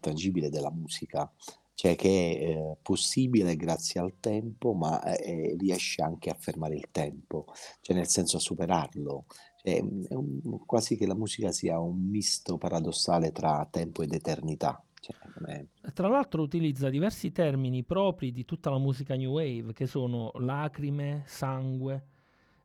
tangibile della musica, cioè che è possibile grazie al tempo, ma è, riesce anche a fermare il tempo, cioè nel senso a superarlo. Cioè, è un, quasi che la musica sia un misto paradossale tra tempo ed eternità. Cioè, tra l'altro utilizza diversi termini propri di tutta la musica New Wave, che sono lacrime, sangue,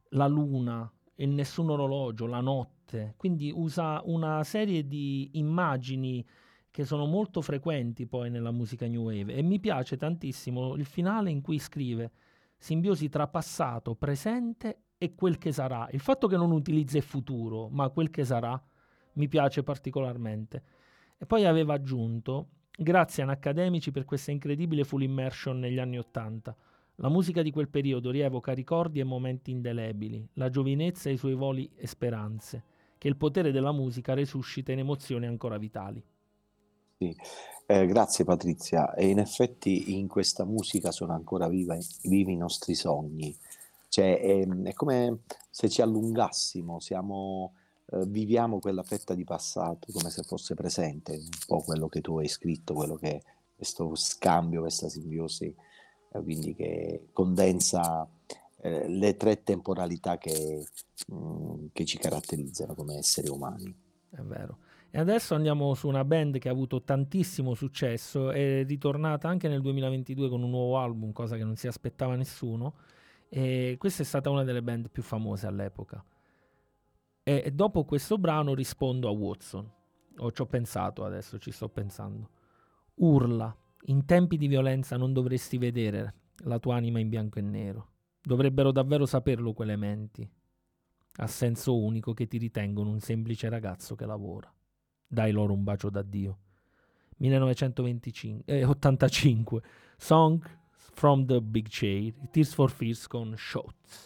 la luna, il nessun orologio, la notte, quindi usa una serie di immagini che sono molto frequenti poi nella musica New Wave, e mi piace tantissimo il finale in cui scrive simbiosi tra passato, presente e quel che sarà. Il fatto che non utilizza il futuro, ma quel che sarà, mi piace particolarmente. E poi aveva aggiunto: grazie Anacademici per questa incredibile full immersion negli anni Ottanta. La musica di quel periodo rievoca ricordi e momenti indelebili, la giovinezza e i suoi voli e speranze, che il potere della musica resuscita in emozioni ancora vitali. Sì, eh, grazie Patrizia. E in effetti in questa musica sono ancora vivi, vivi i nostri sogni. Cioè, è, è come se ci allungassimo, siamo... viviamo quella fetta di passato come se fosse presente, un po' quello che tu hai scritto, quello che questo scambio, questa simbiosi, eh, quindi che condensa eh, le tre temporalità che, mh, che ci caratterizzano come esseri umani. È vero. E adesso andiamo su una band che ha avuto tantissimo successo, è ritornata anche nel duemilaventidue con un nuovo album, cosa che non si aspettava nessuno, e questa è stata una delle band più famose all'epoca. E dopo questo brano rispondo a Watson, o ci ho pensato adesso, ci sto pensando. Urla, in tempi di violenza non dovresti vedere la tua anima in bianco e nero. Dovrebbero davvero saperlo quelle menti, a senso unico, che ti ritengono un semplice ragazzo che lavora. Dai loro un bacio d'addio. millenovecentottantacinque, eh, Song from the Big Chair, Tears for Fears con Shots.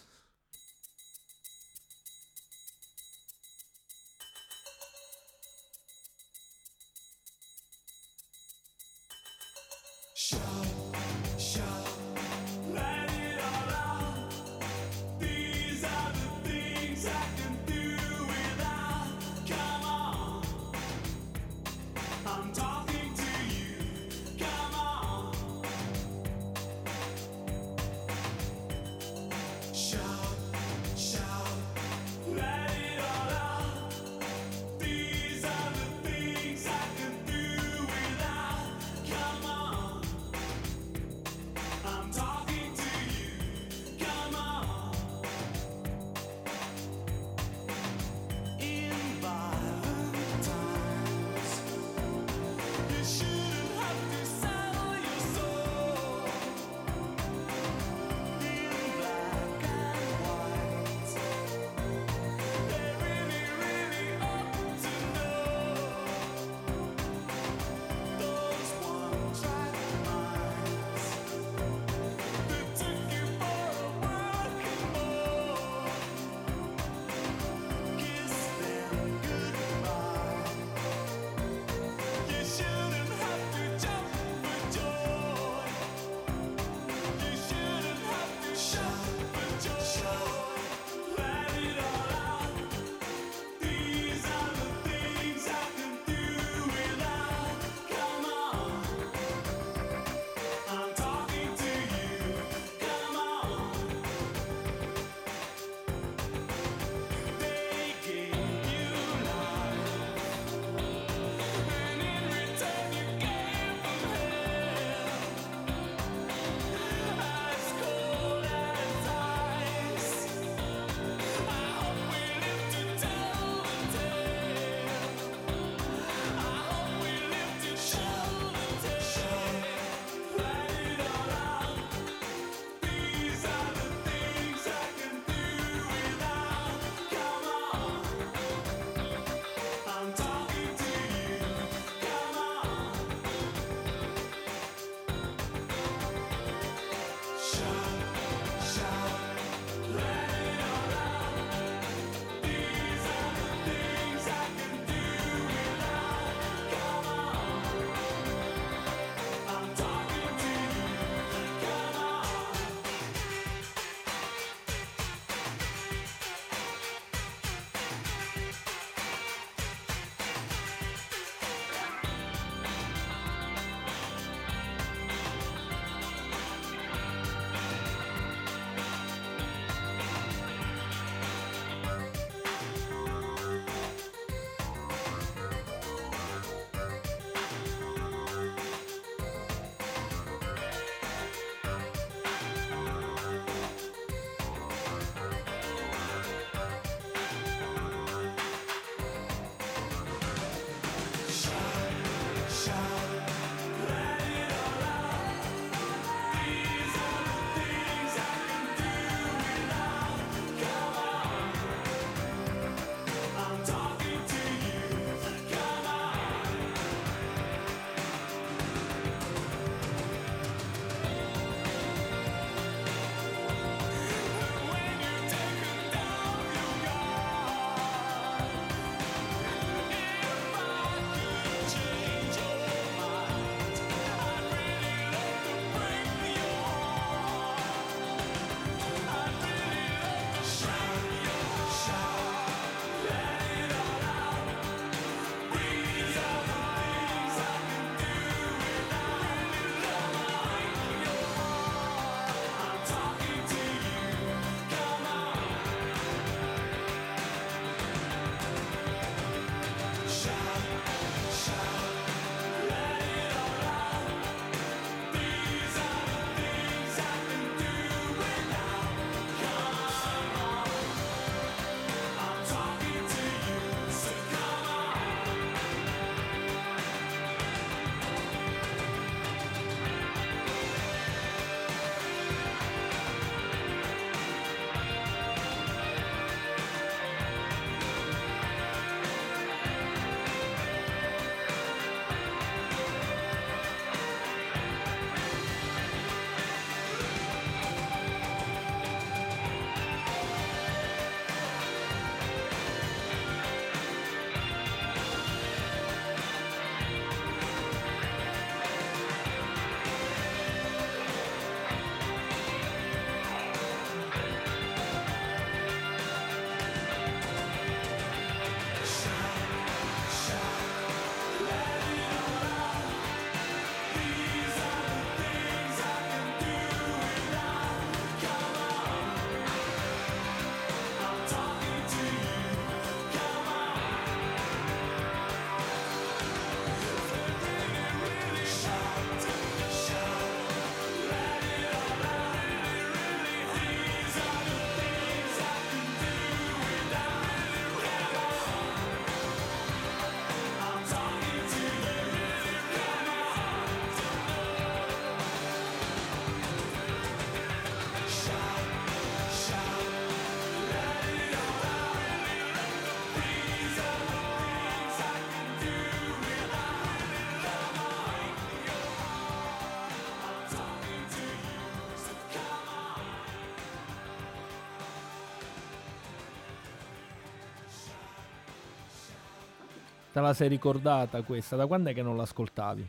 Te la sei ricordata questa? Da quando è che non l'ascoltavi?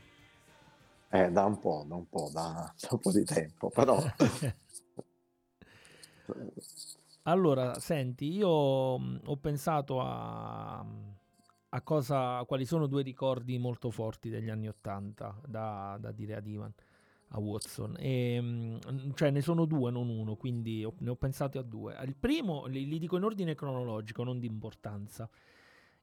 Eh, da un po', da un po', da, da un po' di tempo, però... Allora, senti, io ho pensato a, a cosa, quali sono due ricordi molto forti degli anni Ottanta da, da dire ad Ivan, a Watson. E, cioè, ne sono due, non uno, quindi ho, ne ho pensato a due. Il primo, li, li dico in ordine cronologico, non di importanza.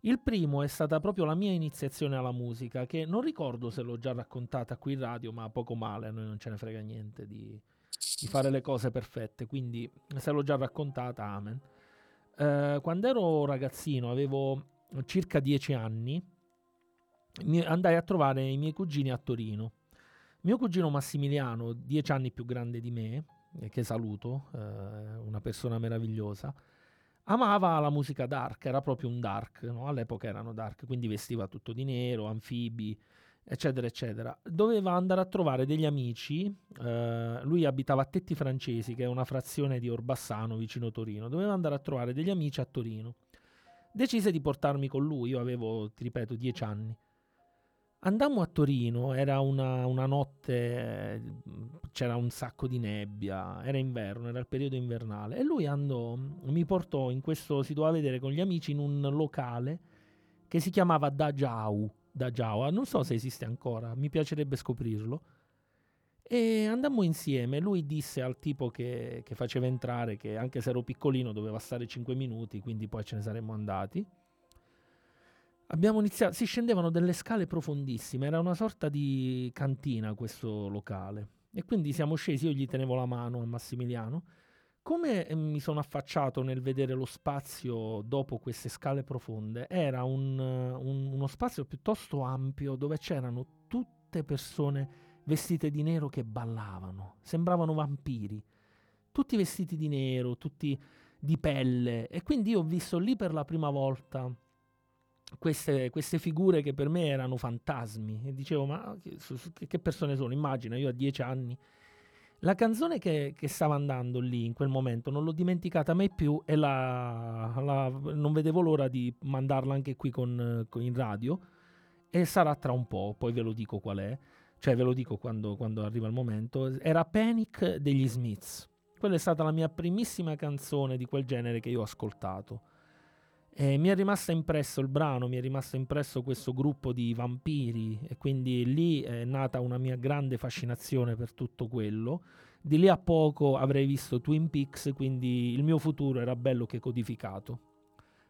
Il primo è stata proprio la mia iniziazione alla musica, che non ricordo se l'ho già raccontata qui in radio, ma poco male, a noi non ce ne frega niente di... di fare le cose perfette, quindi se l'ho già raccontata, amen. Eh, quando ero ragazzino, avevo circa dieci anni, mi andai a trovare i miei cugini a Torino. Mio cugino Massimiliano, dieci anni più grande di me, che saluto, eh, una persona meravigliosa, amava la musica dark, era proprio un dark, no? All'epoca erano dark, quindi vestiva tutto di nero, anfibi, eccetera eccetera. Doveva andare a trovare degli amici, eh, lui abitava a Tetti Francesi, che è una frazione di Orbassano vicino Torino. Doveva andare a trovare degli amici a Torino. Decise di portarmi con lui, io avevo, ti ripeto, dieci anni. Andammo a Torino, era una, una notte, c'era un sacco di nebbia, era inverno, era il periodo invernale, e lui andò, mi portò in questo, si doveva vedere con gli amici in un locale che si chiamava Da Giau. Da Giaua, non so se esiste ancora, mi piacerebbe scoprirlo. E andammo insieme. Lui disse al tipo che, che faceva entrare che anche se ero piccolino doveva stare cinque minuti, quindi poi ce ne saremmo andati. Abbiamo iniziato, si scendevano delle scale profondissime, era una sorta di cantina questo locale, e quindi siamo scesi, io gli tenevo la mano a Massimiliano. Come mi sono affacciato nel vedere lo spazio dopo queste scale profonde, era un, un, uno spazio piuttosto ampio dove c'erano tutte persone vestite di nero che ballavano, sembravano vampiri, tutti vestiti di nero, tutti di pelle, e quindi io ho visto lì per la prima volta queste, queste figure che per me erano fantasmi, e dicevo, ma che, che persone sono? Immagina, io a dieci anni... La canzone che, che stava andando lì in quel momento non l'ho dimenticata mai più, e la, la, non vedevo l'ora di mandarla anche qui con, con, in radio, e sarà tra un po', poi ve lo dico qual è, cioè ve lo dico quando, quando arriva il momento. Era Panic degli Smiths, quella è stata la mia primissima canzone di quel genere che io ho ascoltato, e mi è rimasto impresso il brano, mi è rimasto impresso questo gruppo di vampiri, e quindi lì è nata una mia grande fascinazione per tutto quello. Di lì a poco avrei visto Twin Peaks, quindi il mio futuro era bello che codificato.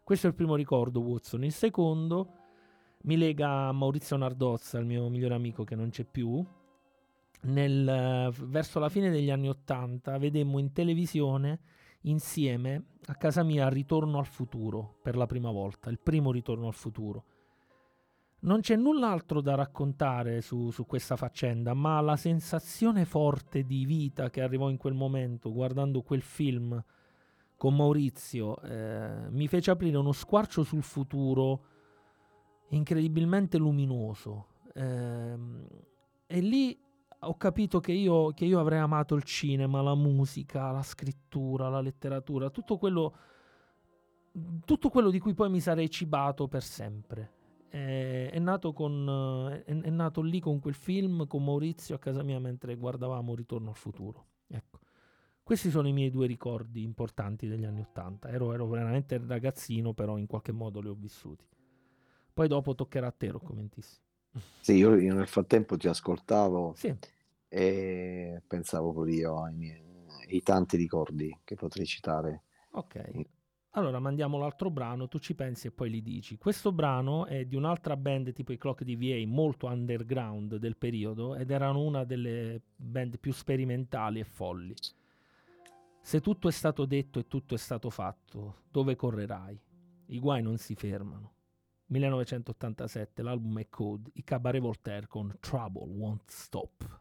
Questo è il primo ricordo, Watson. Il secondo mi lega a Maurizio Nardozza, il mio migliore amico che non c'è più. Nel, verso la fine degli anni Ottanta vedemmo in televisione insieme a casa mia Ritorno al Futuro per la prima volta, il primo Ritorno al Futuro. Non c'è null'altro da raccontare su, su questa faccenda, ma la sensazione forte di vita che arrivò in quel momento guardando quel film con Maurizio eh, mi fece aprire uno squarcio sul futuro incredibilmente luminoso, eh, e lì ho capito che io, che io avrei amato il cinema, la musica, la scrittura, la letteratura, tutto quello, tutto quello di cui poi mi sarei cibato per sempre. È, è, nato con, è, è nato lì con quel film, con Maurizio a casa mia mentre guardavamo Ritorno al Futuro. Ecco, questi sono i miei due ricordi importanti degli anni Ottanta. Ero, ero veramente ragazzino, però in qualche modo li ho vissuti. Poi dopo toccherà a te, Rocco Mentissi. Sì, io, io nel frattempo ti ascoltavo, sì, e pensavo pure io ai, miei, ai tanti ricordi che potrei citare. Ok, allora mandiamo l'altro brano, tu ci pensi e poi li dici. Questo brano è di un'altra band tipo i Clock D V A, molto underground del periodo, ed erano una delle band più sperimentali e folli. Se tutto è stato detto e tutto è stato fatto, dove correrai? I guai non si fermano. millenovecentottantasette, l'album è Code, i Cabaret Voltaire con Trouble Won't Stop.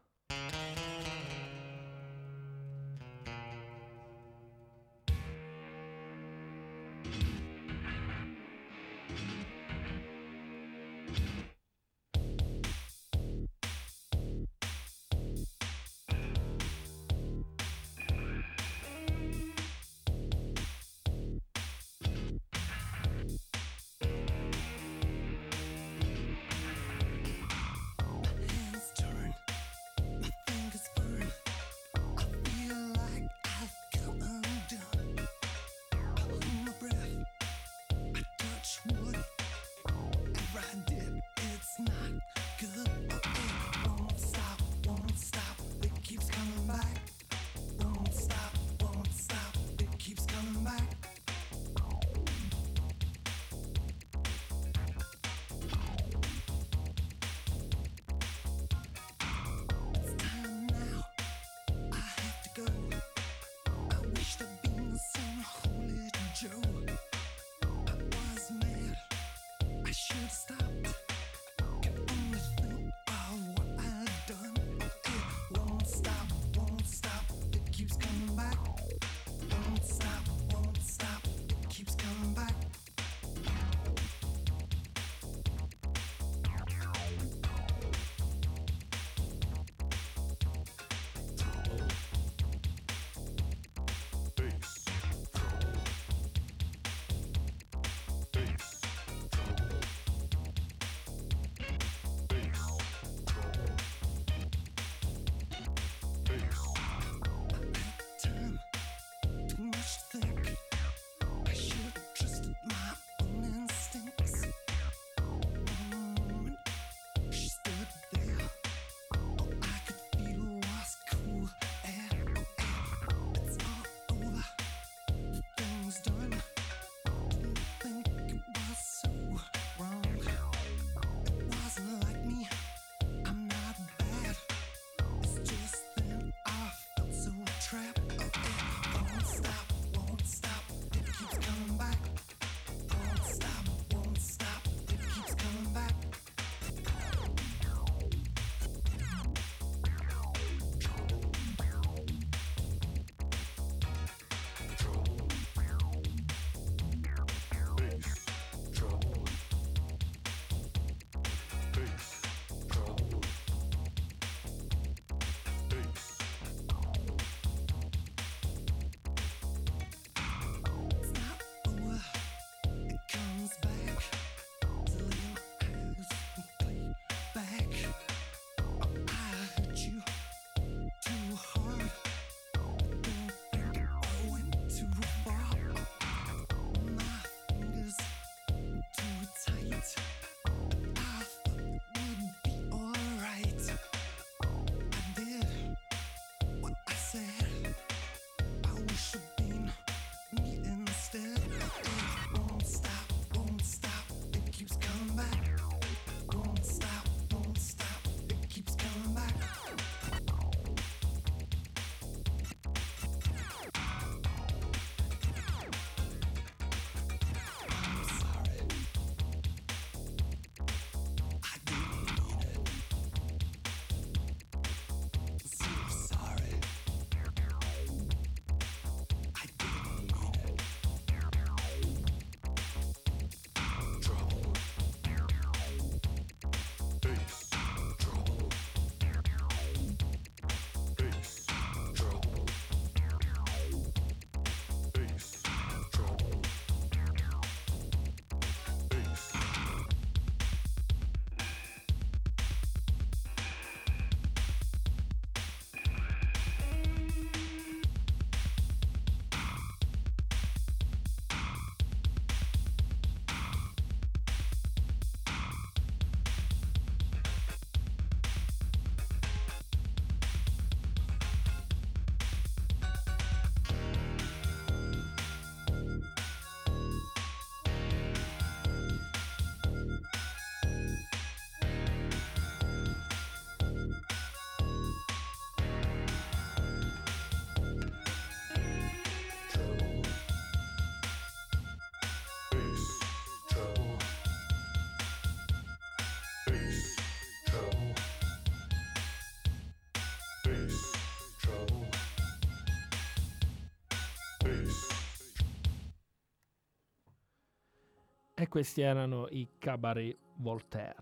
E questi erano i Cabaret Voltaire.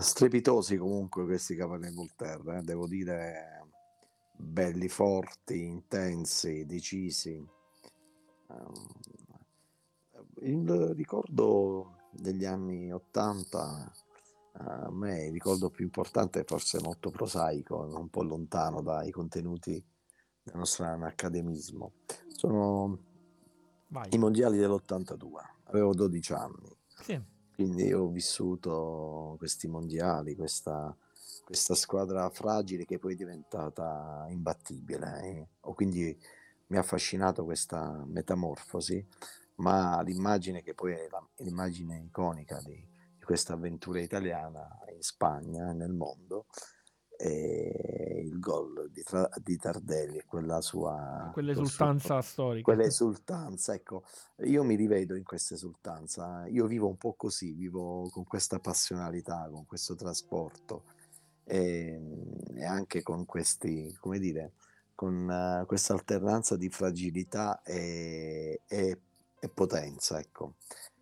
Strepitosi comunque questi Cabaret Voltaire, eh? Devo dire, belli, forti, intensi, decisi. Il ricordo degli anni ottanta, a me il ricordo più importante, forse molto prosaico, un po' lontano dai contenuti del nostro anaccademismo, sono Vai. I mondiali dell'ottantadue. Avevo dodici anni, sì. quindi ho vissuto questi mondiali, questa, questa squadra fragile che poi è diventata imbattibile, eh? O quindi mi ha affascinato questa metamorfosi, ma l'immagine che poi è, la, è l'immagine iconica di, di questa avventura italiana in Spagna, nel mondo, e il gol di, tra, di Tardelli e quella sua... Quell'esultanza suo, storica. Quell'esultanza, ecco, io mi rivedo in questa esultanza, io vivo un po' così, vivo con questa passionalità, con questo trasporto, e, e anche con questi, come dire, con uh, questa alternanza di fragilità e, e, e potenza, ecco.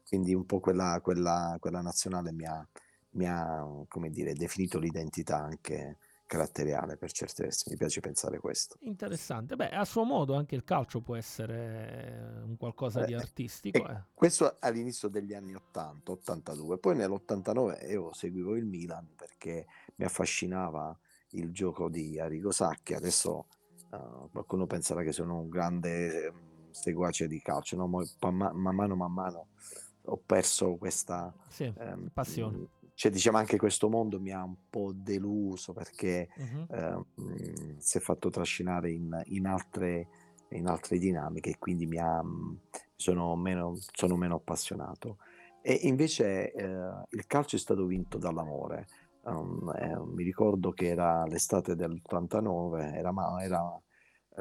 Quindi un po' quella, quella, quella nazionale mi ha, mi ha, come dire, definito l'identità anche caratteriale per certi versi, mi piace pensare questo. Interessante, beh, a suo modo anche il calcio può essere un qualcosa eh, di artistico. Eh. Questo all'inizio degli anni ottanta, ottantadue, poi nell'ottantanove io seguivo il Milan perché mi affascinava il gioco di Arrigo Sacchi. Adesso uh, qualcuno penserà che sono un grande seguace di calcio, no? man mano man mano ho perso questa sì, ehm, passione, cioè diciamo anche questo mondo mi ha un po' deluso perché uh-huh. ehm, si è fatto trascinare in, in, altre, in altre dinamiche e quindi mi ha, sono, meno, sono meno appassionato e invece eh, il calcio è stato vinto dall'amore. Um, eh, mi ricordo che era l'estate dell'ottantanove, era, era,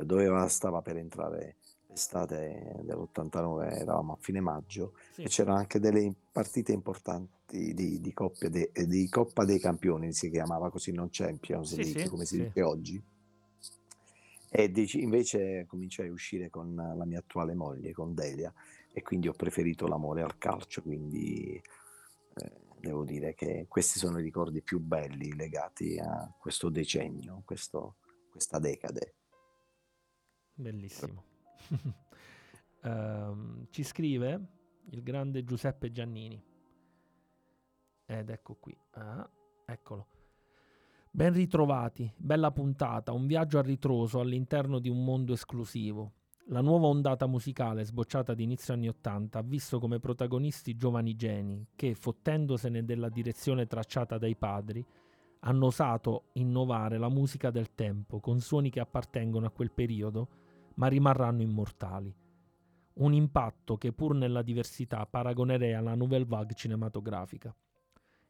doveva, stava per entrare l'estate dell'ottantanove, eravamo a fine maggio, sì. E c'erano anche delle partite importanti di, di, coppe de, di Coppa dei Campioni, si chiamava così, non Champions League, sì, sì, come si sì. dice oggi, e dici, invece cominciai a uscire con la mia attuale moglie, con Delia, e quindi ho preferito l'amore al calcio, quindi eh, devo dire che questi sono i ricordi più belli legati a questo decennio, questo, questa decade. Bellissimo. uh, ci scrive il grande Giuseppe Giannini ed ecco qui, ah, eccolo. Ben ritrovati, bella puntata, un viaggio a ritroso all'interno di un mondo esclusivo. La nuova ondata musicale sbocciata ad inizio anni ottanta ha visto come protagonisti giovani geni che, fottendosene della direzione tracciata dai padri, hanno osato innovare la musica del tempo con suoni che appartengono a quel periodo ma rimarranno immortali. Un impatto che pur nella diversità paragonerei alla nouvelle vague cinematografica.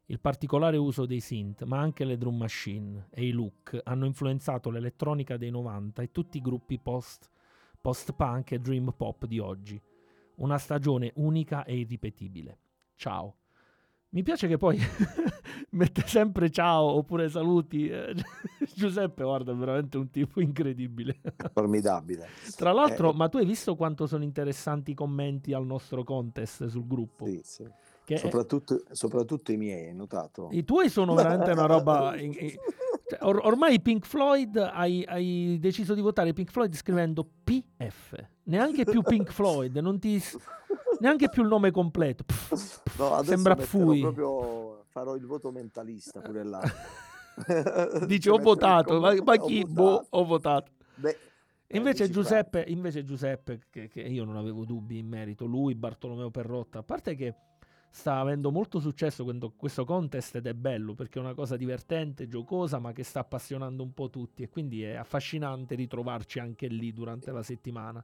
Il particolare uso dei synth, ma anche le drum machine e i look hanno influenzato l'elettronica dei novanta e tutti i gruppi post, post-punk e dream pop di oggi. Una stagione unica e irripetibile. Ciao. Mi piace che poi mette sempre ciao oppure saluti. Giuseppe, guarda, è veramente un tipo incredibile. Formidabile. Tra l'altro, eh, ma tu hai visto quanto sono interessanti i commenti al nostro contest sul gruppo? Sì, sì. Che soprattutto, è... soprattutto i miei, hai notato? I tuoi sono veramente una roba... In, in... Cioè, or- ormai Pink Floyd, hai, hai deciso di votare Pink Floyd scrivendo P F. Neanche più Pink Floyd, non ti... neanche più il nome completo. Pff, pff, no, sembra fui. Proprio farò il voto mentalista pure là. Dice ho votato, ma, ma chi? Ho votato. Boh, ho votato. Beh, invece, Giuseppe, invece Giuseppe, che, che io non avevo dubbi in merito, lui, Bartolomeo Perrotta, a parte che sta avendo molto successo questo contest ed è bello perché è una cosa divertente, giocosa, ma che sta appassionando un po' tutti e quindi è affascinante ritrovarci anche lì durante la settimana.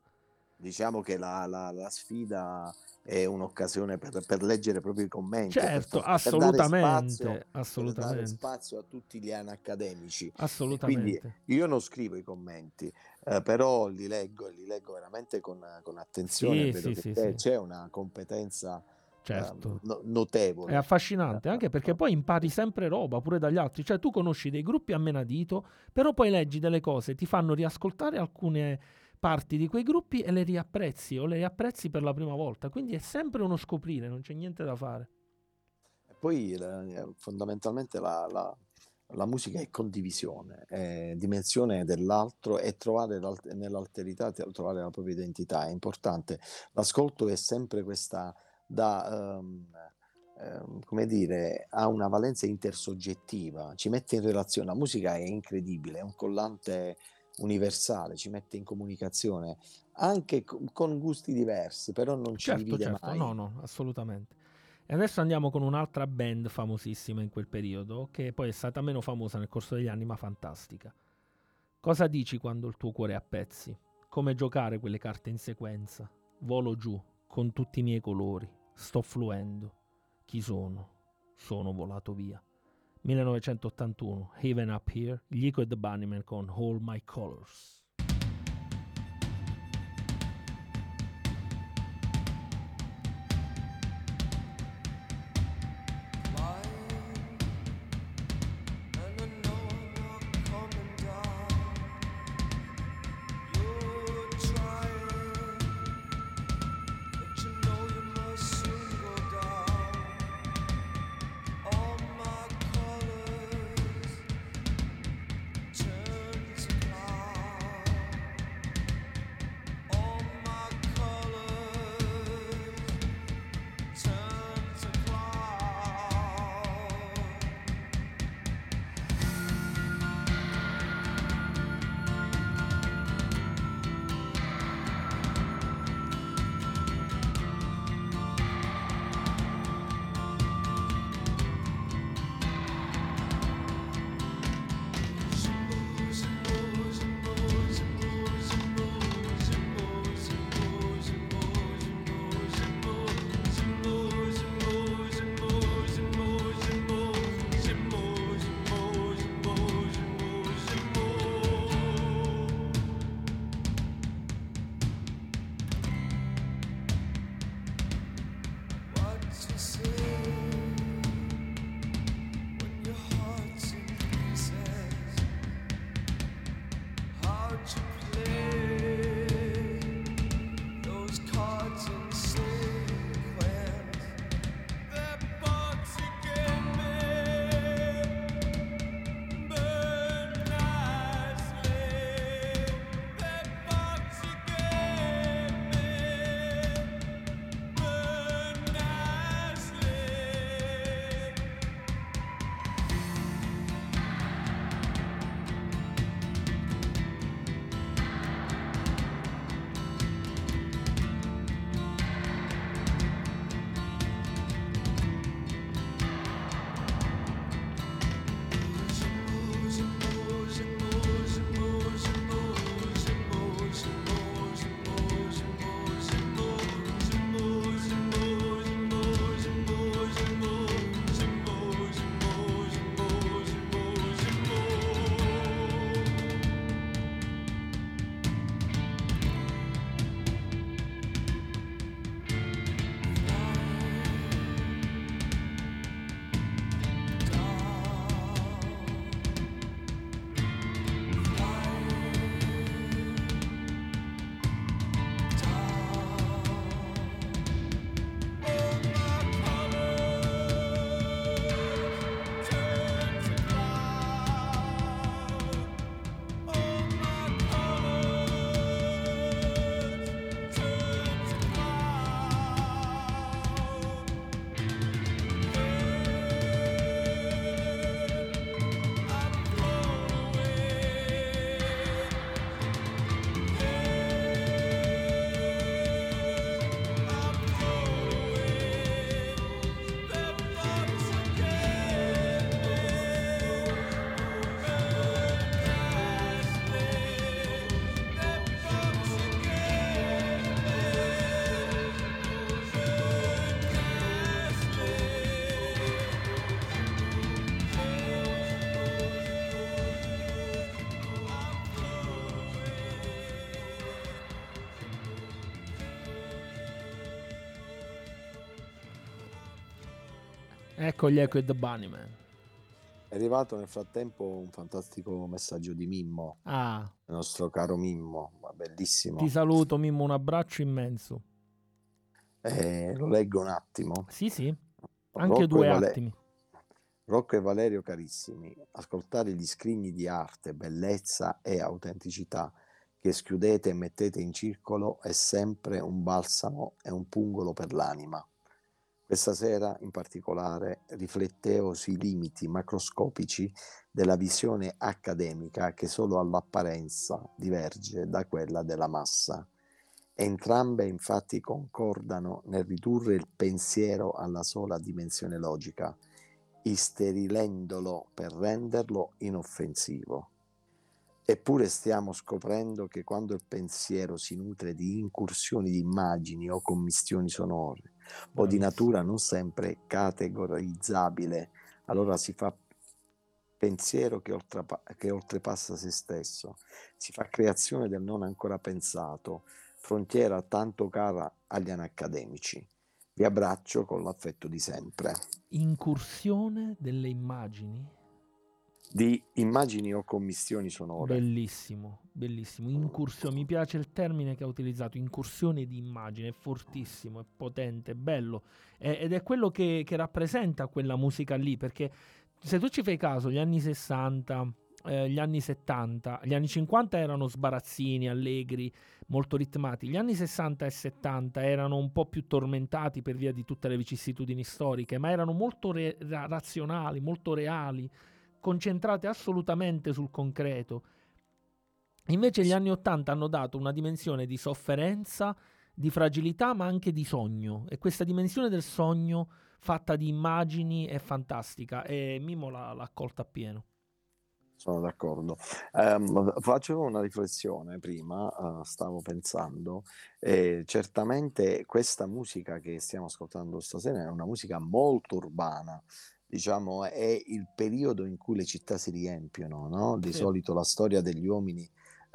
Diciamo che la, la, la sfida è un'occasione per, per leggere proprio i commenti, certo, per, assolutamente, per dare spazio, assolutamente, per dare spazio a tutti gli anacademici, assolutamente. Quindi io non scrivo i commenti, eh, però li leggo e li leggo veramente con, con attenzione, sì, vedo sì, che sì, te, sì. C'è una competenza, certo, eh, no, notevole, è affascinante anche perché poi impari sempre roba pure dagli altri, cioè tu conosci dei gruppi a menadito, però poi leggi delle cose, ti fanno riascoltare alcune parti di quei gruppi e le riapprezzi o le riapprezzi per la prima volta, quindi è sempre uno scoprire, non c'è niente da fare. E poi eh, fondamentalmente la, la, la musica è condivisione, è dimensione dell'altro e trovare nell'alterità trovare la propria identità è importante. L'ascolto è sempre questa da um, um, come dire, ha una valenza intersoggettiva, ci mette in relazione, la musica è incredibile, è un collante universale, ci mette in comunicazione anche con gusti diversi, però non ci certo, divide certo. mai. No, no, assolutamente. E adesso andiamo con un'altra band famosissima in quel periodo, che poi è stata meno famosa nel corso degli anni, ma fantastica. Cosa dici quando il tuo cuore è a pezzi? Come giocare quelle carte in sequenza? Volo giù, con tutti i miei colori, sto fluendo. Chi sono? Sono volato via. millenovecentottantuno, Heaven Up Here, gli Eco e The Bunnymen con All My Colors. Ecco gli Eco e The Bunnymen. È arrivato nel frattempo un fantastico messaggio di Mimmo, ah. il nostro caro Mimmo, bellissimo. Ti saluto Mimmo, un abbraccio immenso. Eh, lo leggo un attimo. Sì, sì, anche Rocco due Valer- attimi. Rocco e Valerio carissimi, ascoltare gli scrigni di arte, bellezza e autenticità che schiudete e mettete in circolo è sempre un balsamo e un pungolo per l'anima. Questa sera, in particolare, riflettevo sui limiti macroscopici della visione accademica che solo all'apparenza diverge da quella della massa. Entrambe infatti concordano nel ridurre il pensiero alla sola dimensione logica, isterilendolo per renderlo inoffensivo. Eppure stiamo scoprendo che quando il pensiero si nutre di incursioni di immagini o commistioni sonore o di natura non sempre categorizzabile, allora si fa pensiero che, oltrapa- che oltrepassa se stesso, si fa creazione del non ancora pensato, frontiera tanto cara agli anacademici. Vi abbraccio con l'affetto di sempre. Incursione delle immagini? Di immagini o commistioni sonore. Bellissimo, bellissimo. Incursione, mi piace il termine che ha utilizzato, incursione di immagine, è fortissimo, è potente, è bello. È, ed è quello che, che rappresenta quella musica lì, perché se tu ci fai caso, gli anni sessanta, eh, gli anni settanta, gli anni cinquanta erano sbarazzini, allegri, molto ritmati. Gli anni sessanta e settanta erano un po' più tormentati per via di tutte le vicissitudini storiche, ma erano molto re- razionali, molto reali, concentrate assolutamente sul concreto. Invece gli anni ottanta hanno dato una dimensione di sofferenza, di fragilità, ma anche di sogno, e questa dimensione del sogno fatta di immagini è fantastica, e Mimo l'ha, l'ha accolta appieno. Sono d'accordo. Um, facevo una riflessione prima, uh, stavo pensando, eh, certamente questa musica che stiamo ascoltando stasera è una musica molto urbana, diciamo è il periodo in cui le città si riempiono, no? Di sì. Solito la storia degli uomini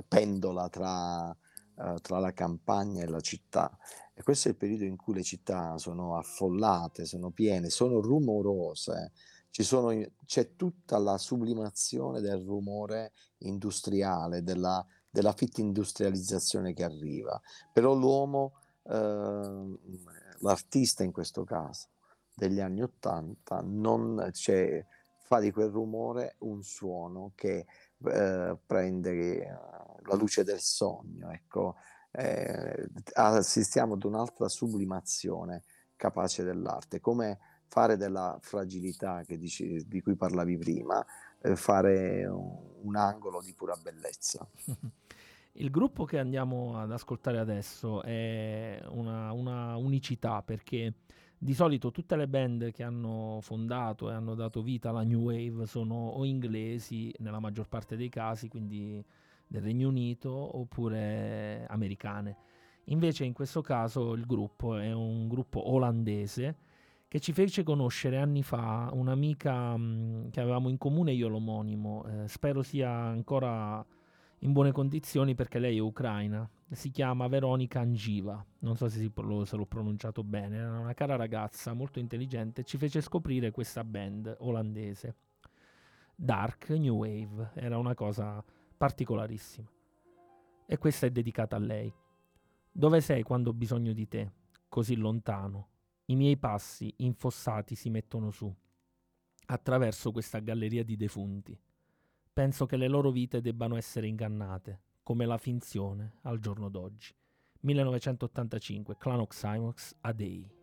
pendola tra, eh, tra la campagna e la città, e questo è il periodo in cui le città sono affollate, sono piene, sono rumorose, ci sono, c'è tutta la sublimazione del rumore industriale, della, della fittindustrializzazione che arriva, però l'uomo, eh, l'artista in questo caso degli anni ottanta non cioè, fa di quel rumore un suono che eh, prende eh, la luce del sogno, ecco, eh, assistiamo ad un'altra sublimazione capace dell'arte, come fare della fragilità che dici, di cui parlavi prima, eh, fare un, un angolo di pura bellezza. Il gruppo che andiamo ad ascoltare adesso è una, una unicità, perché di solito tutte le band che hanno fondato e hanno dato vita alla New Wave sono o inglesi, nella maggior parte dei casi, quindi del Regno Unito, oppure americane. Invece in questo caso il gruppo è un gruppo olandese che ci fece conoscere anni fa un'amica mh, che avevamo in comune io l'omonimo, eh, spero sia ancora in buone condizioni perché lei è ucraina, si chiama Veronica Angiva, non so se, si, se l'ho pronunciato bene, era una cara ragazza molto intelligente, ci fece scoprire questa band olandese, Dark New Wave, era una cosa particolarissima, e questa è dedicata a lei. Dove sei quando ho bisogno di te, così lontano, i miei passi infossati si mettono su, attraverso questa galleria di defunti. Penso che le loro vite debbano essere ingannate, come la finzione al giorno d'oggi. millenovecentottantacinque, Clanoximox Adei.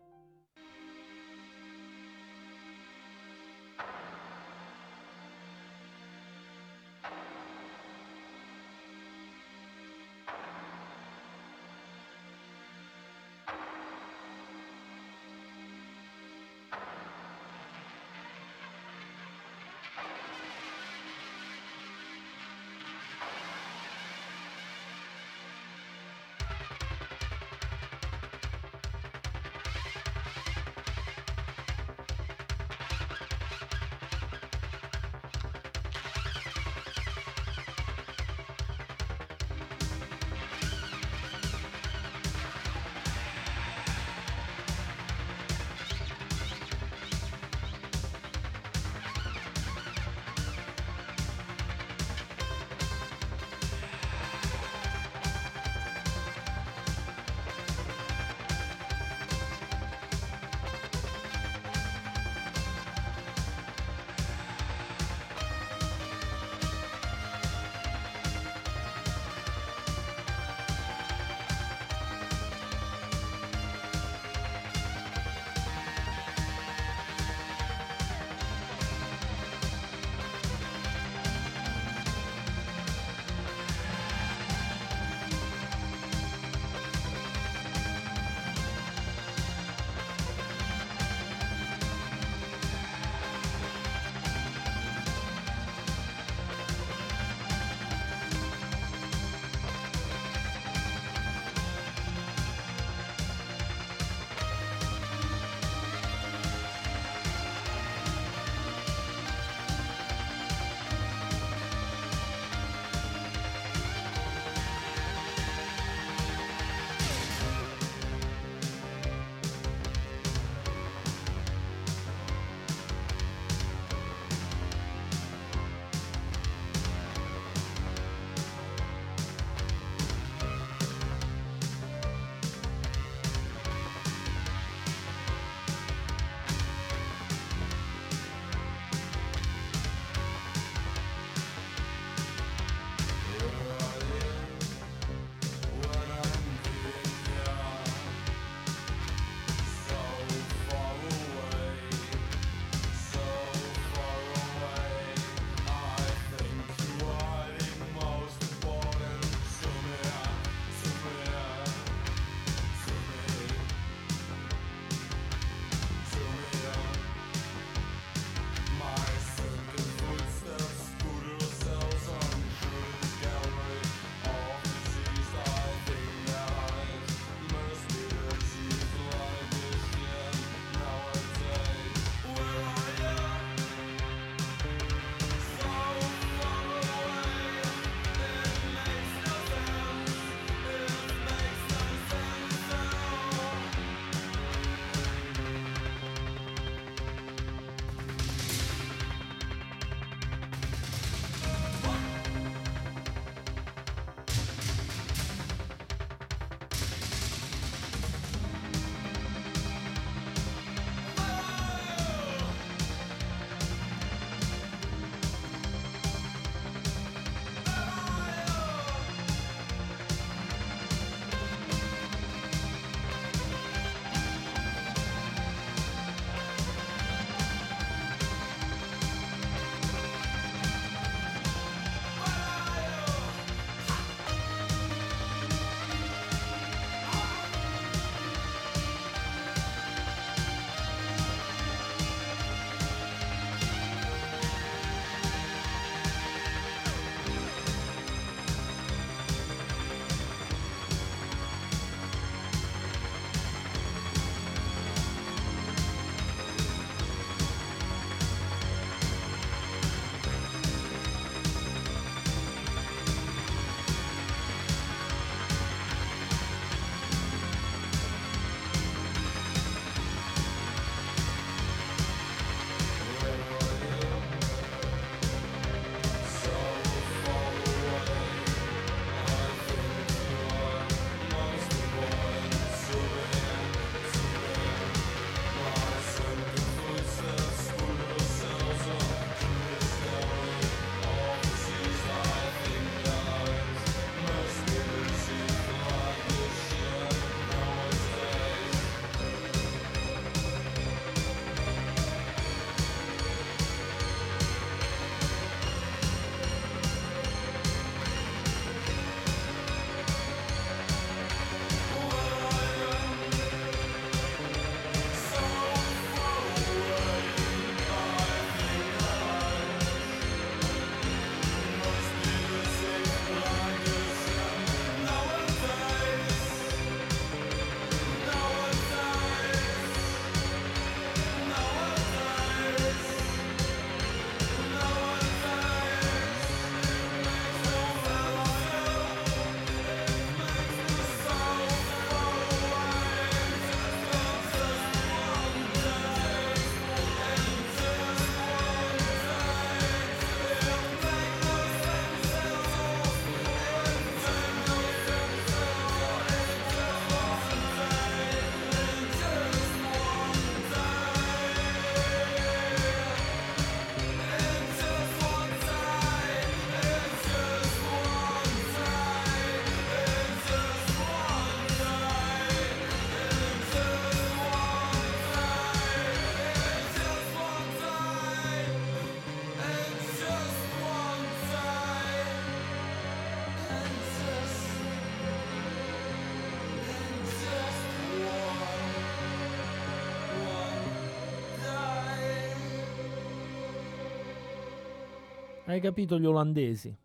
Hai capito, gli olandesi.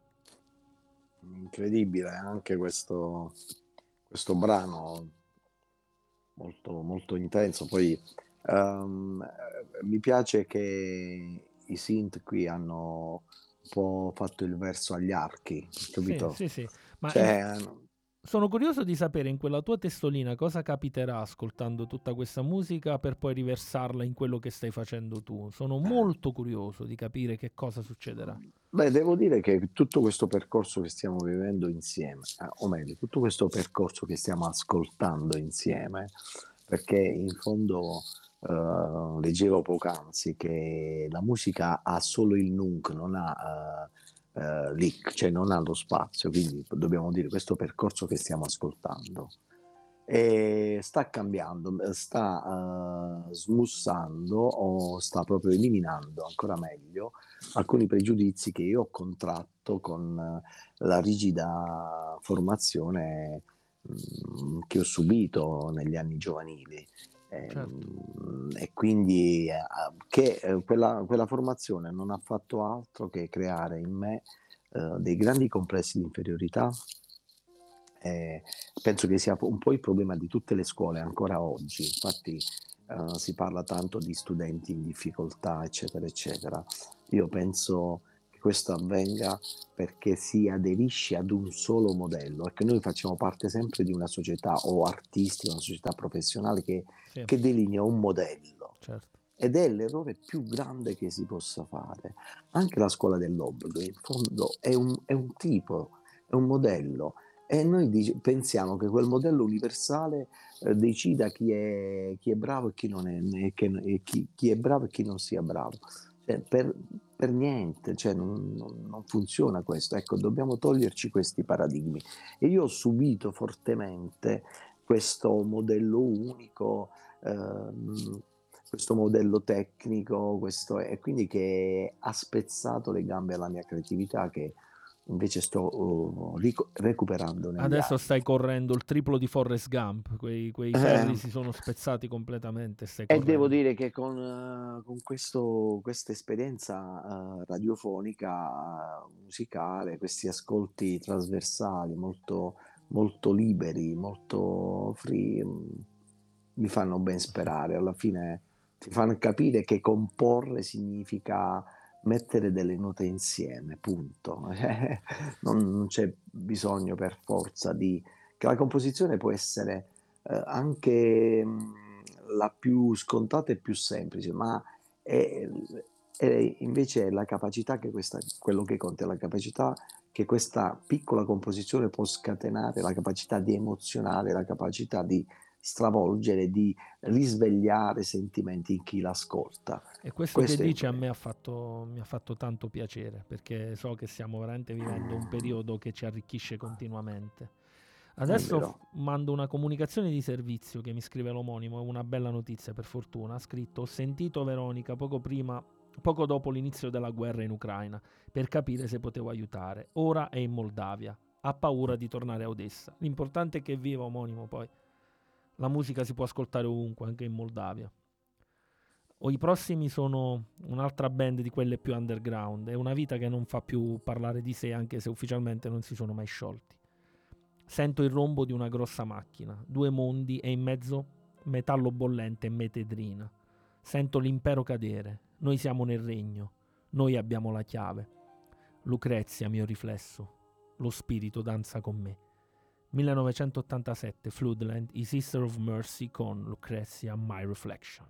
Incredibile anche questo, questo brano, molto, molto intenso. Poi um, mi piace che i synth qui hanno un po' fatto il verso agli archi, capito? Sì, sì, sì. Ma cioè, in... sono curioso di sapere in quella tua testolina cosa capiterà ascoltando tutta questa musica per poi riversarla in quello che stai facendo tu. Sono molto curioso di capire che cosa succederà. Beh, devo dire che tutto questo percorso che stiamo vivendo insieme, eh, o meglio, tutto questo percorso che stiamo ascoltando insieme, perché in fondo eh, leggevo poc'anzi che la musica ha solo il nunc, non ha... Eh, Uh, lì, cioè non ha lo spazio, quindi dobbiamo dire questo percorso che stiamo ascoltando e sta cambiando, sta uh, smussando o sta proprio eliminando ancora meglio alcuni pregiudizi che io ho contratto con uh, la rigida formazione mh, che ho subito negli anni giovanili. Certo. E quindi che quella, quella formazione non ha fatto altro che creare in me eh, dei grandi complessi di inferiorità. Eh, penso che sia un po' il problema di tutte le scuole ancora oggi, infatti eh, si parla tanto di studenti in difficoltà eccetera eccetera. Io penso che questo avvenga perché si aderisce ad un solo modello, perché noi facciamo parte sempre di una società o artistica, una società professionale che, sì, che delinea un modello. Certo. Ed è l'errore più grande che si possa fare. Anche la scuola dell'obbligo in fondo è un, è un tipo, è un modello, e noi dic- pensiamo che quel modello universale eh, decida chi è, chi è bravo e chi non è, e che, e chi, chi è bravo e chi non sia bravo. Cioè, per, per niente, cioè, non, non funziona questo. Ecco, dobbiamo toglierci questi paradigmi. E io ho subito fortemente questo modello unico, ehm, questo modello tecnico, questo, e quindi che ha spezzato le gambe alla mia creatività, che invece sto oh, ric- recuperando negli adesso anni. Stai correndo il triplo di Forrest Gump, quei, quei ferri eh. si sono spezzati completamente, stai e devo dire che con, uh, con questo, questa esperienza uh, radiofonica, uh, musicale, questi ascolti trasversali molto, molto liberi, molto free, mh, mi fanno ben sperare. Alla fine ti fanno capire che comporre significa mettere delle note insieme, punto. non, non c'è bisogno per forza di... che la composizione può essere eh, anche mh, la più scontata e più semplice, ma è, è invece la capacità che questa, quello che conta è la capacità che questa piccola composizione può scatenare, la capacità di emozionare, la capacità di stravolgere, di risvegliare sentimenti in chi l'ascolta. E questo, questo che dici è... a me ha fatto, mi ha fatto tanto piacere, perché so che stiamo veramente vivendo un periodo che ci arricchisce continuamente. Adesso mando una comunicazione di servizio che mi scrive l'omonimo, è una bella notizia per fortuna. Ha scritto: ho sentito Veronica poco prima poco dopo l'inizio della guerra in Ucraina per capire se potevo aiutare. Ora è in Moldavia, ha paura di tornare a Odessa. L'importante è che viva, omonimo. Poi la musica si può ascoltare ovunque, anche in Moldavia. O i prossimi sono un'altra band di quelle più underground. È una vita che non fa più parlare di sé, anche se ufficialmente non si sono mai sciolti. Sento il rombo di una grossa macchina, due mondi e in mezzo metallo bollente e metedrina. Sento l'impero cadere. Noi siamo nel regno, noi abbiamo la chiave. Lucrezia, mio riflesso, lo spirito danza con me. millenovecentottantasette, Floodland, i Sister of Mercy con Lucrezia, My Reflection.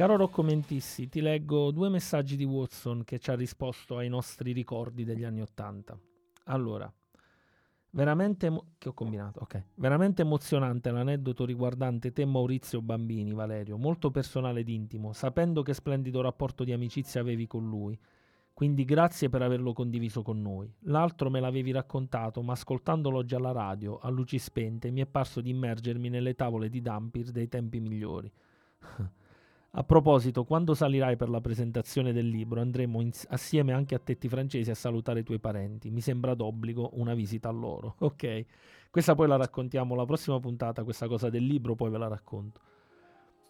Caro Rocco Mentissi, ti leggo due messaggi di Watson che ci ha risposto ai nostri ricordi degli anni Ottanta. Allora, veramente, emo- che ho combinato? Okay. Veramente emozionante l'aneddoto riguardante te Maurizio Bambini, Valerio, molto personale ed intimo, sapendo che splendido rapporto di amicizia avevi con lui. Quindi grazie per averlo condiviso con noi. L'altro me l'avevi raccontato, ma ascoltandolo oggi alla radio, a luci spente, mi è parso di immergermi nelle tavole di Dampir dei tempi migliori. A proposito, quando salirai per la presentazione del libro, andremo ins- assieme anche a Tetti Francesi a salutare i tuoi parenti. Mi sembra d'obbligo una visita a loro. Ok, questa poi la raccontiamo la prossima puntata, questa cosa del libro, poi ve la racconto.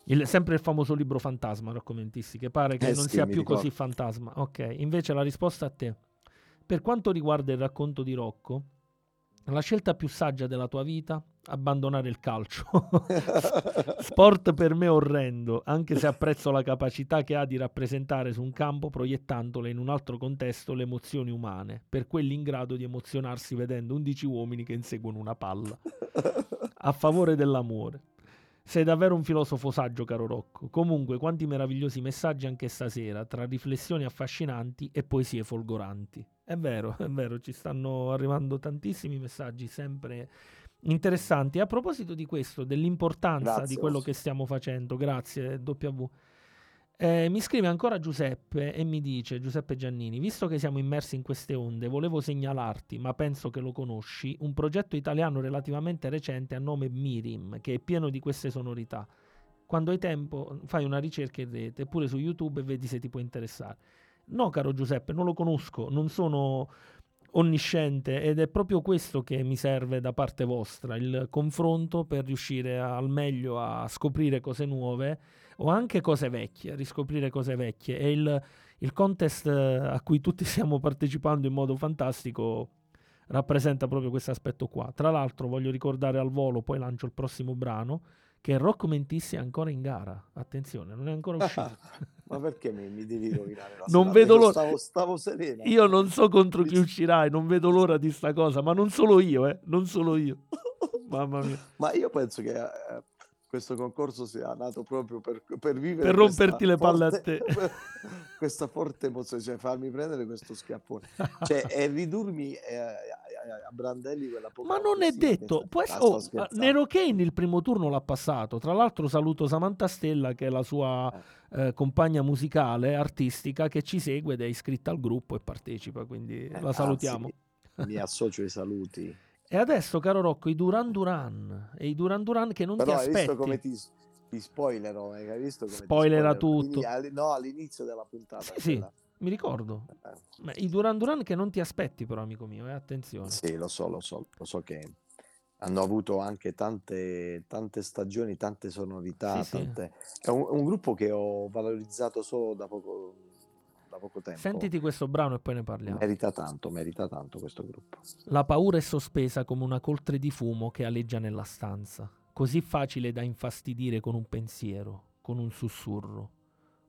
Il, sempre il famoso libro fantasma, Rocco Mentissi, che pare che eh non sì, sia più ricordo. Così fantasma. Ok, invece la risposta a te. Per quanto riguarda il racconto di Rocco, la scelta più saggia della tua vita? Abbandonare il calcio. Sport per me orrendo, anche se apprezzo la capacità che ha di rappresentare su un campo, proiettandole in un altro contesto, le emozioni umane, per quelli in grado di emozionarsi vedendo undici uomini che inseguono una palla. A favore dell'amore. Sei davvero un filosofo saggio, caro Rocco. Comunque, quanti meravigliosi messaggi anche stasera, tra riflessioni affascinanti e poesie folgoranti. È vero, è vero, ci stanno arrivando tantissimi messaggi, sempre interessanti. A proposito di questo, dell'importanza grazie. Di quello che stiamo facendo, grazie W. Eh, mi scrive ancora Giuseppe e mi dice, Giuseppe Giannini, visto che siamo immersi in queste onde, volevo segnalarti, ma penso che lo conosci, un progetto italiano relativamente recente a nome Mirim, che è pieno di queste sonorità. Quando hai tempo fai una ricerca in rete, pure su YouTube, e vedi se ti può interessare. No, caro Giuseppe, non lo conosco, non sono onnisciente, ed è proprio questo che mi serve da parte vostra, il confronto per riuscire a, al meglio a scoprire cose nuove o anche cose vecchie, riscoprire cose vecchie. E il, il contest a cui tutti stiamo partecipando in modo fantastico rappresenta proprio questo aspetto qua. Tra l'altro voglio ricordare al volo, poi lancio il prossimo brano, che Rocco Mentissi è ancora in gara, attenzione, non è ancora uscito. Ma perché mi, mi devi rovinare la non vedo l'ora. Stavo, stavo serena. Io non so contro chi uscirai, non vedo l'ora di sta cosa, ma non solo io, eh, non solo io. Mamma mia. Ma io penso che eh, questo concorso sia nato proprio per, per vivere, per romperti le palle forte, a te. Per, questa forte emozione, cioè farmi prendere questo schiaffone, cioè e ridurmi eh, a brandelli quella poca. Ma non è detto, può essere, oh, Nero Kane il primo turno l'ha passato. Tra l'altro saluto Samantha Stella, che è la sua eh. Eh, compagna musicale, artistica, che ci segue ed è iscritta al gruppo e partecipa, quindi eh, la salutiamo. Anzi, mi, mi associo ai saluti. E adesso, caro Rocco, i Duran Duran, e i Duran Duran che non però ti aspetti. Hai visto come ti, ti spoilerò, hai visto come spoilera ti tutto. All, no, all'inizio della puntata. Sì, sì, la... mi ricordo. Ma i Duran Duran che non ti aspetti, però, amico mio, eh, attenzione. Sì, lo so, lo so, lo so che hanno avuto anche tante, tante stagioni, tante sonorità, sì, tante... Sì. È un, un gruppo che ho valorizzato solo da poco, da poco tempo. Sentiti questo brano e poi ne parliamo. Merita tanto, merita tanto questo gruppo. La paura è sospesa come una coltre di fumo che aleggia nella stanza, così facile da infastidire con un pensiero, con un sussurro,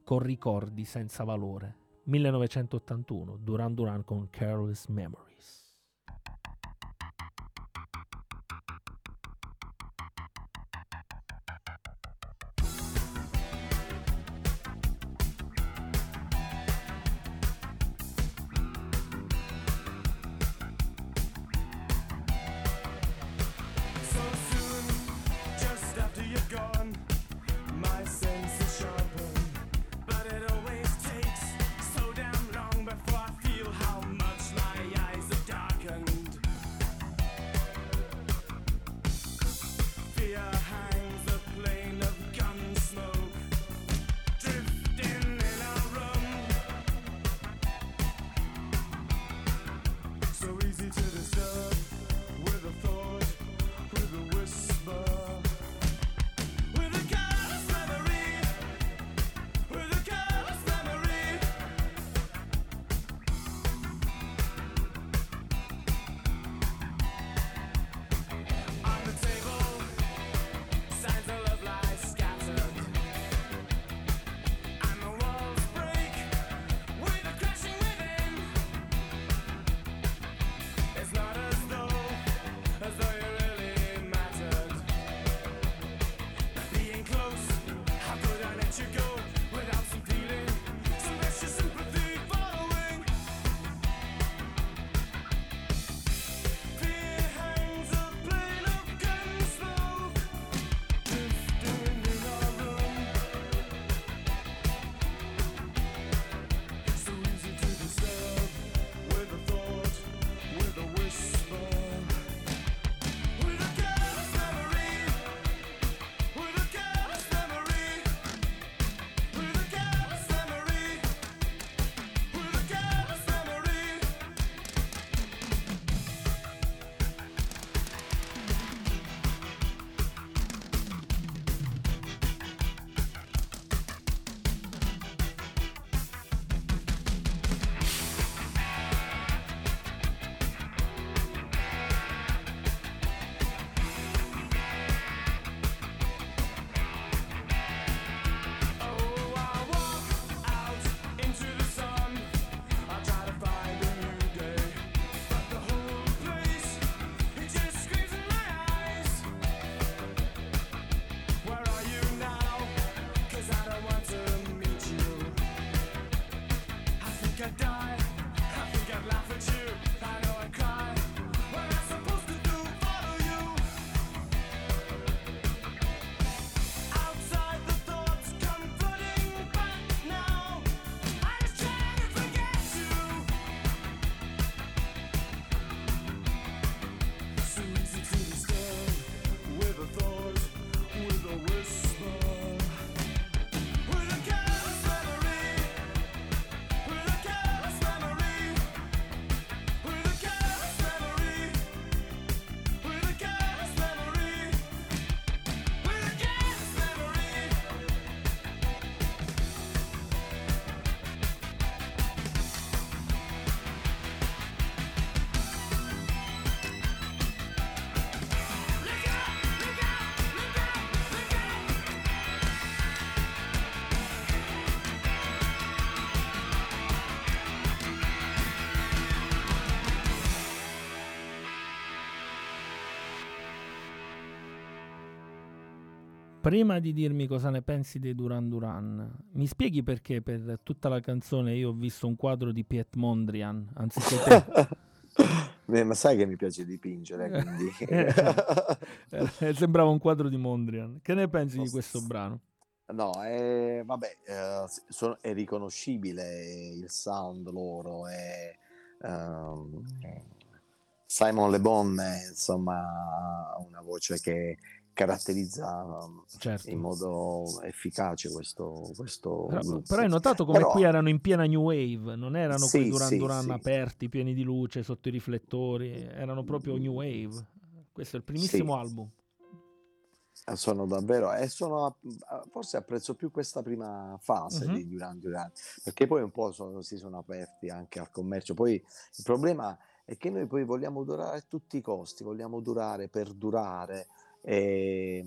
con ricordi senza valore. millenovecentottantuno, Duran Duran con Careless Memories. Prima di dirmi cosa ne pensi dei Duran Duran, mi spieghi perché per tutta la canzone io ho visto un quadro di Piet Mondrian anziché te? Beh, ma sai che mi piace dipingere, quindi sembrava un quadro di Mondrian. Che ne pensi no, di questo brano? No, eh, vabbè, eh, sono, è riconoscibile il sound loro, è, um, Simon Le Bon, insomma, una voce che caratterizza certo. in modo efficace questo, questo però, però hai notato come però... qui erano in piena New Wave, non erano sì, quei Duran sì, Duran sì. aperti, pieni di luce, sotto i riflettori, erano proprio New Wave. Questo è il primissimo sì. album. Sono davvero e sono forse apprezzo più questa prima fase uh-huh. di Duran Duran, perché poi un po' sono, si sono aperti anche al commercio. Poi il problema è che noi poi vogliamo durare a tutti i costi, vogliamo durare per durare e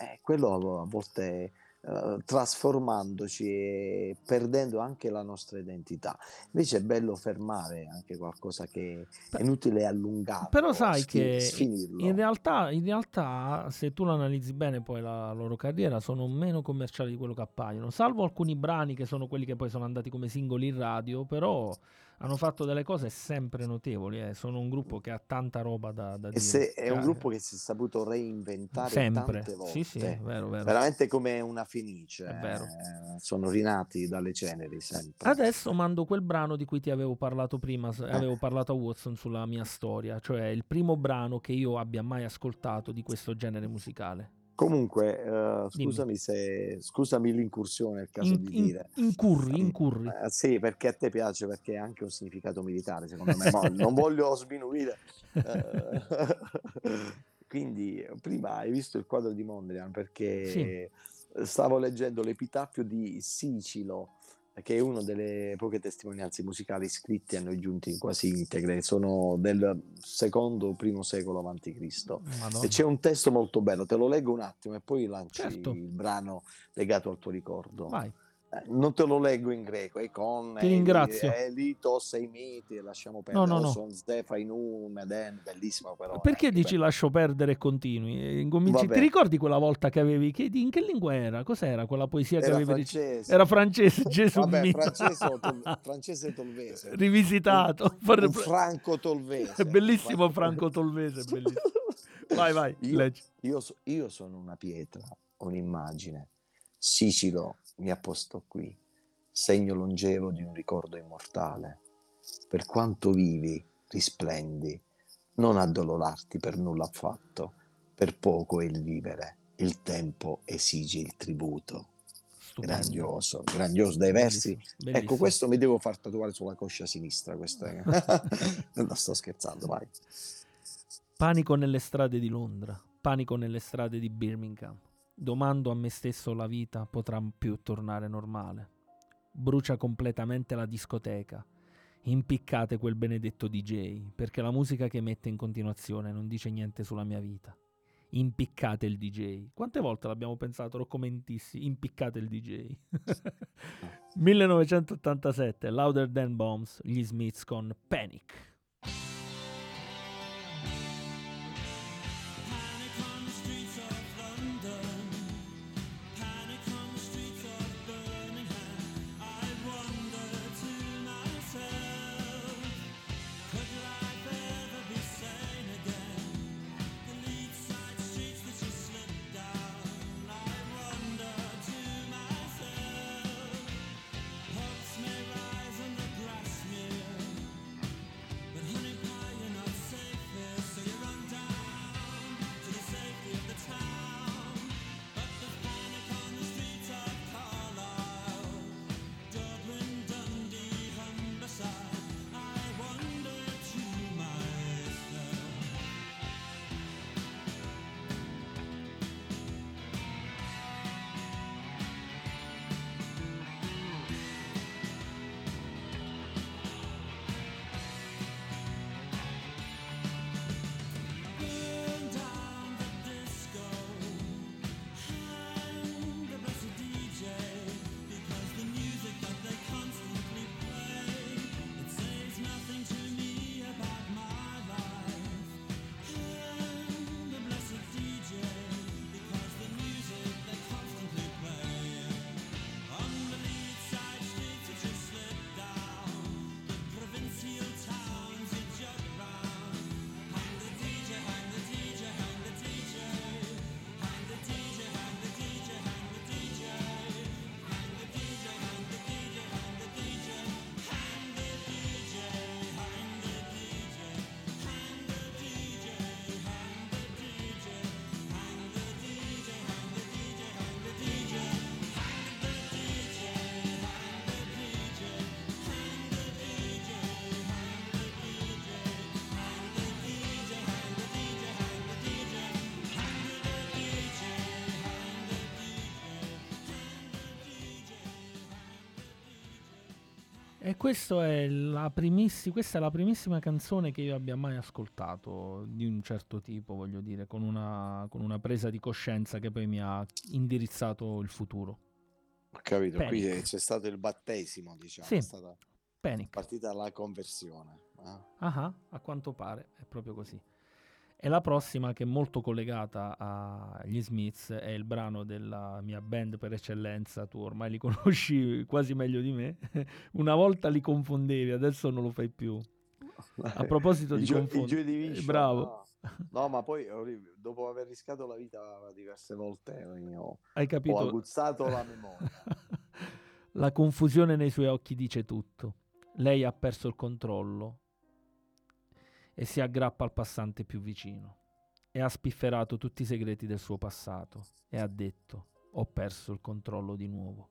eh, quello a volte eh, trasformandoci e perdendo anche la nostra identità. Invece è bello fermare anche qualcosa che è inutile allungare, però sai schi- che sfinirlo. in realtà in realtà se tu lo analizzi bene poi la loro carriera sono meno commerciali di quello che appaiono, salvo alcuni brani che sono quelli che poi sono andati come singoli in radio, però hanno fatto delle cose sempre notevoli, eh. Sono un gruppo che ha tanta roba da, da dire. Se è un gruppo che si è saputo reinventare sempre. Tante volte, sì, sì, è vero, vero. Veramente come una fenice, è vero. Eh, sono rinati dalle ceneri sempre. Adesso mando quel brano di cui ti avevo parlato prima, eh. avevo parlato a Watson sulla mia storia, cioè il primo brano che io abbia mai ascoltato di questo genere musicale. Comunque, uh, scusami se scusami l'incursione, è il caso in, di dire. Incurri, incurri. Uh, sì, perché a te piace, perché ha anche un significato militare, secondo me. Ma non voglio sminuire. Uh, quindi, prima hai visto il quadro di Mondrian, perché sì. stavo leggendo l'epitaffio di Sicilo, che è una delle poche testimonianze musicali scritte a noi giunti in quasi integre, sono del secondo primo secolo avanti Cristo. Madonna. E c'è un testo molto bello, te lo leggo un attimo e poi lanci certo. il brano legato al tuo ricordo. Vai. Eh, non te lo leggo in greco, e con ti ringrazio. Elitos e i miti, lasciamo perdere. No, no, no. Son Stefainu, Meden, bellissimo però. Perché eh, dici bello. Lascio perdere e continui? Cominci... Ti ricordi quella volta che avevi che... in che lingua era? Cos'era quella poesia era che avevi? Francese. Era francese, Gesù Vabbè, mio. Francese, tol... francese tolvese. Rivisitato. Un, un franco tolvese. Bellissimo franco tolvese, bellissimo. Vai, vai, io, leggi. Io, so, io sono una pietra, un'immagine. Sicilo mi appostò qui, segno longevo di un ricordo immortale. Per quanto vivi, risplendi, non addolorarti per nulla affatto, per poco è il vivere, il tempo esige il tributo. Stupendo. Grandioso, grandioso dai versi. Bellissimo. Ecco, questo mi devo far tatuare sulla coscia sinistra. Questa... non sto scherzando, vai. Panico nelle strade di Londra, panico nelle strade di Birmingham. Domando a me stesso la vita potrà più tornare normale. Brucia completamente la discoteca. Impiccate quel benedetto D J, perché la musica che mette in continuazione non dice niente sulla mia vita. Impiccate il D J. Quante volte l'abbiamo pensato, Rocco Mentissi, impiccate il D J. millenovecentottantasette, Louder Than Bombs, gli Smiths con Panic. E questo è la primiss- questa è la primissima canzone che io abbia mai ascoltato di un certo tipo, voglio dire, con una, con una presa di coscienza che poi mi ha indirizzato il futuro. Ho capito, Panic. Qui c'è stato il battesimo, diciamo, sì. È stata Panic. Partita la conversione. Eh? Ah, a quanto pare è proprio così. E la prossima, che è molto collegata agli Smiths, è il brano della mia band per eccellenza, tu ormai li conosci quasi meglio di me, una volta li confondevi, adesso non lo fai più. A proposito di confondere, bravo. No, no, ma poi dopo aver rischiato la vita diverse volte ho, Hai capito? ho aguzzato la memoria. La confusione nei suoi occhi dice tutto, lei ha perso il controllo e si aggrappa al passante più vicino e ha spifferato tutti i segreti del suo passato e ha detto: ho perso il controllo di nuovo.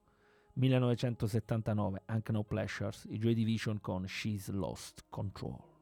millenovecentosettantanove, Ain't No Pleasures, i Joy Division con She's Lost Control.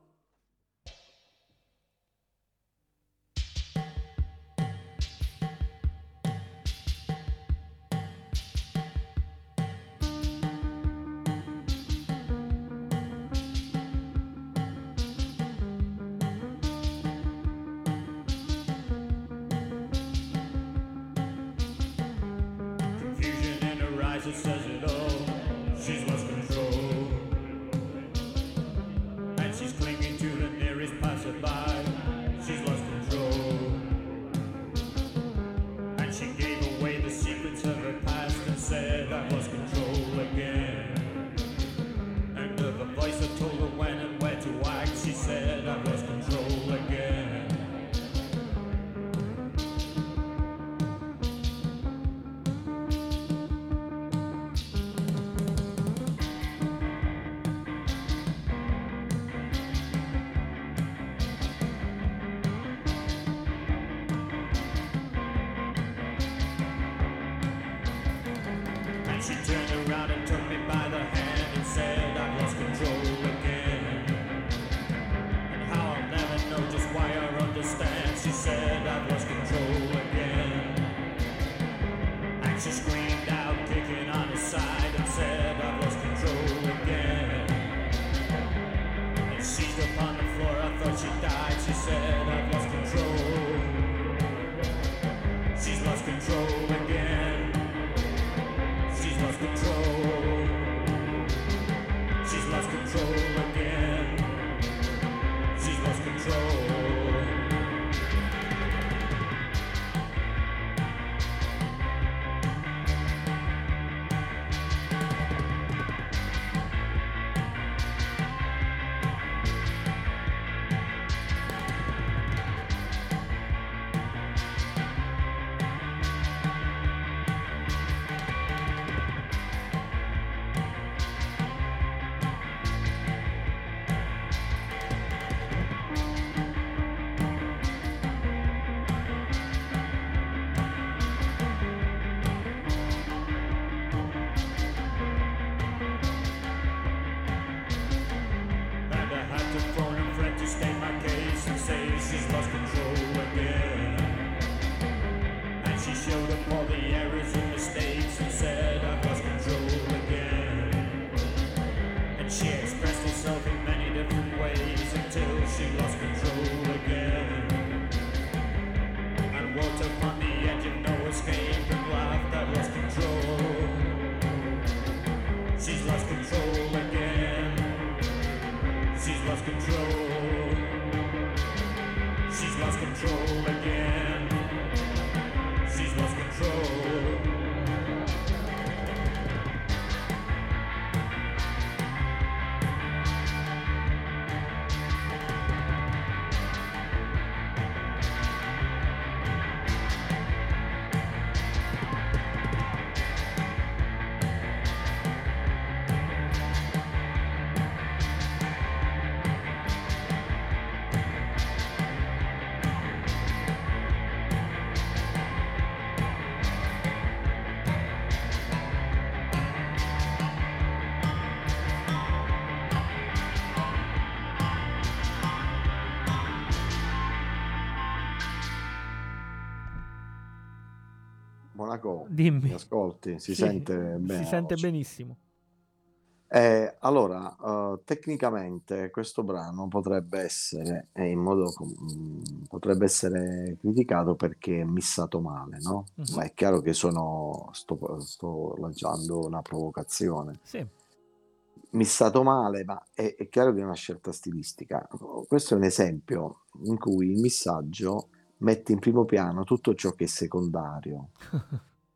Monaco, dimmi. Mi ascolti, si sì, sente bene. Si sente benissimo. Eh, allora, eh, tecnicamente questo brano potrebbe essere, eh, in modo, mh, potrebbe essere criticato perché è missato male, no? Mm-hmm. Ma è chiaro che sono, sto, sto lanciando una provocazione. Sì. Missato male, ma è, è chiaro che è una scelta stilistica. Questo è un esempio in cui il missaggio mette in primo piano tutto ciò che è secondario.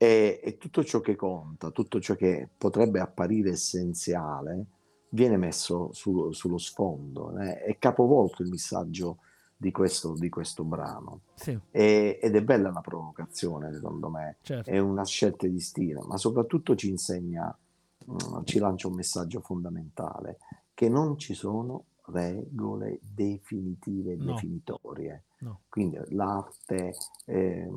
E, e tutto ciò che conta, tutto ciò che potrebbe apparire essenziale viene messo su, sullo sfondo, eh? È capovolto il messaggio di questo, di questo brano. Sì. E, ed è bella la provocazione, secondo me. Certo. È una scelta di stile, ma soprattutto ci insegna, mh, ci lancia un messaggio fondamentale, che non ci sono regole definitive e no. definitorie. No. Quindi l'arte, eh,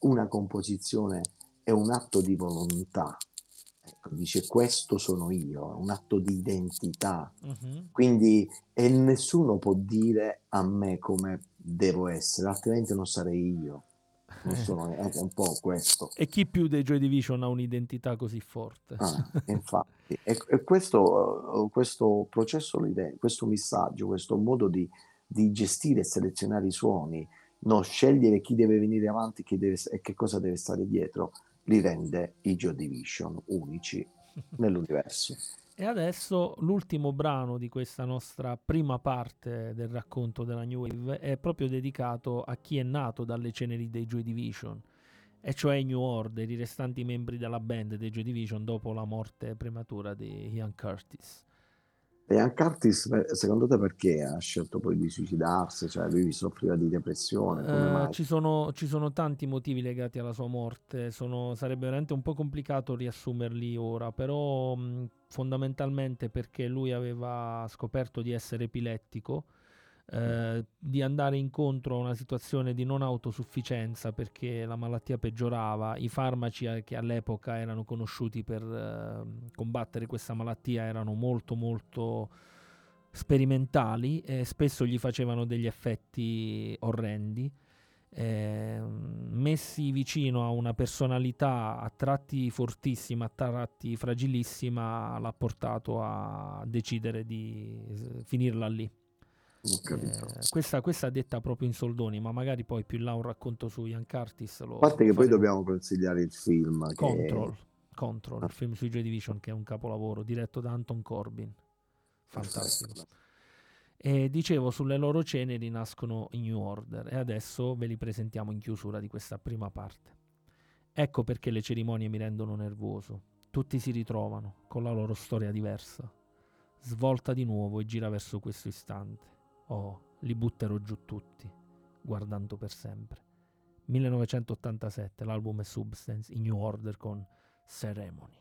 una composizione è un atto di volontà, ecco, dice questo sono io, è un atto di identità, uh-huh. quindi e nessuno può dire a me come devo essere, altrimenti non sarei io, non sono, è un po' questo. E chi più dei Joy Division ha un'identità così forte? Ah, infatti, e, e questo, questo processo, questo messaggio, questo modo di, di gestire e selezionare i suoni, non scegliere chi deve venire avanti chi deve, e che cosa deve stare dietro, li rende i Joy Division unici nell'universo. E adesso l'ultimo brano di questa nostra prima parte del racconto della New Wave è proprio dedicato a chi è nato dalle ceneri dei Joy Division, e cioè i New Order, i restanti membri della band dei Joy Division dopo la morte prematura di Ian Curtis. E Ian Curtis, secondo te perché ha scelto poi di suicidarsi? Cioè lui soffriva di depressione? Come eh, mai? Ci sono, ci sono tanti motivi legati alla sua morte, sono, sarebbe veramente un po' complicato riassumerli ora, però mh, fondamentalmente perché lui aveva scoperto di essere epilettico, eh, di andare incontro a una situazione di non autosufficienza perché la malattia peggiorava, i farmaci che all'epoca erano conosciuti per eh, combattere questa malattia erano molto molto sperimentali e spesso gli facevano degli effetti orrendi, eh, messi vicino a una personalità a tratti fortissima, a tratti fragilissima, l'ha portato a decidere di eh, finirla lì. Eh, questa, questa detta proprio in soldoni, ma magari poi più in là un racconto su Ian Curtis lo, a parte che faremo. Poi dobbiamo consigliare il film Control, che... Control ah. il film sui Joy Division, che è un capolavoro diretto da Anton Corbijn, fantastico. Perfetto. E dicevo, sulle loro ceneri nascono i New Order, e adesso ve li presentiamo in chiusura di questa prima parte. Ecco perché le cerimonie mi rendono nervoso, tutti si ritrovano con la loro storia diversa, svolta di nuovo e gira verso questo istante. Oh, li butterò giù tutti, guardando per sempre. millenovecentottantasette, l'album è Substance, in New Order con Ceremony.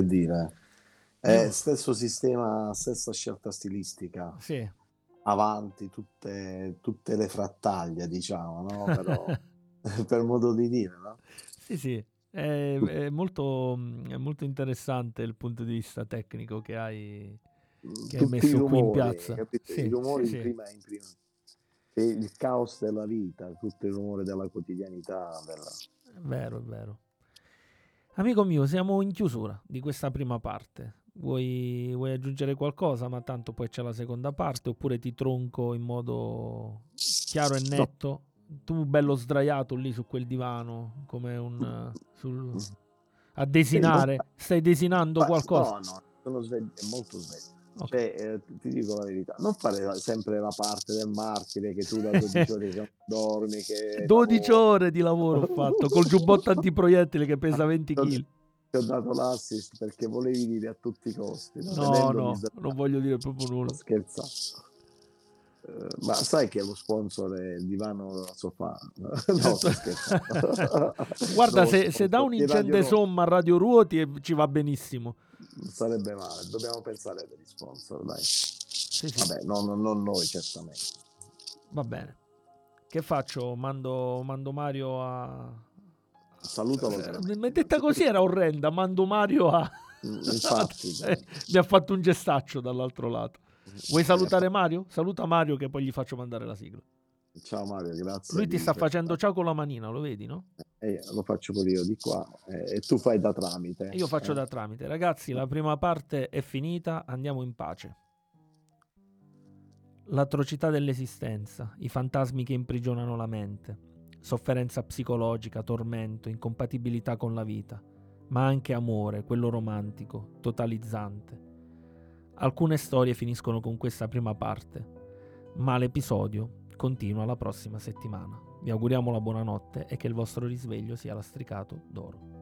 che dire, è stesso sistema, stessa scelta stilistica, sì, avanti tutte, tutte le frattaglie, diciamo, no? Però, per modo di dire, no? Sì, sì, è, è, molto, è molto interessante il punto di vista tecnico che hai, che hai messo rumori, qui in piazza. Sì, i rumori, sì, in prima, in prima. E il caos della vita, tutto il rumore della quotidianità. Della... È vero, è vero. Amico mio, siamo in chiusura di questa prima parte. Vuoi, vuoi aggiungere qualcosa? Ma tanto poi c'è la seconda parte, oppure ti tronco in modo chiaro e netto? No. Tu bello sdraiato lì su quel divano, come un... Sul... a desinare? Stai desinando qualcosa? No, no, sono sveglio, molto sveglio. Okay. Cioè, eh, ti dico la verità, non fare sempre la parte del martire che tu da dodici ore che dormi, che dodici lavoro. Ore di lavoro ho fatto col giubbotto antiproiettile che pesa venti chilogrammi. Ti ho dato l'assist perché volevi dire a tutti i costi, no? No, no, non voglio dire proprio nulla, scherzando. Uh, ma sai che lo sponsor è il divano sofà? No, sto scherzando. Guarda, no, se, se dà un incidente somma a Radio Ruoti e ci va benissimo. Non sarebbe male, dobbiamo pensare a degli sponsor, dai. Sì, sì. Vabbè, no, no, non noi, certamente. Va bene. Che faccio? Mando, mando Mario a... Saluto. Eh, mi è detta così, era orrenda. Mando Mario a... Infatti. Mi ha fatto un gestaccio dall'altro lato. Vuoi salutare Mario? Saluta Mario che poi gli faccio mandare la sigla. Ciao Mario, grazie. Lui ti sta facendo ciao con la manina, lo vedi, no? Eh, lo faccio pure io di qua, eh, e tu fai da tramite. Io faccio eh. da tramite. Ragazzi, la prima parte è finita, andiamo in pace. L'atrocità dell'esistenza, i fantasmi che imprigionano la mente, sofferenza psicologica, tormento, incompatibilità con la vita, ma anche amore, quello romantico, totalizzante. Alcune storie finiscono con questa prima parte, ma l'episodio continua la prossima settimana. Vi auguriamo la buonanotte e che il vostro risveglio sia lastricato d'oro.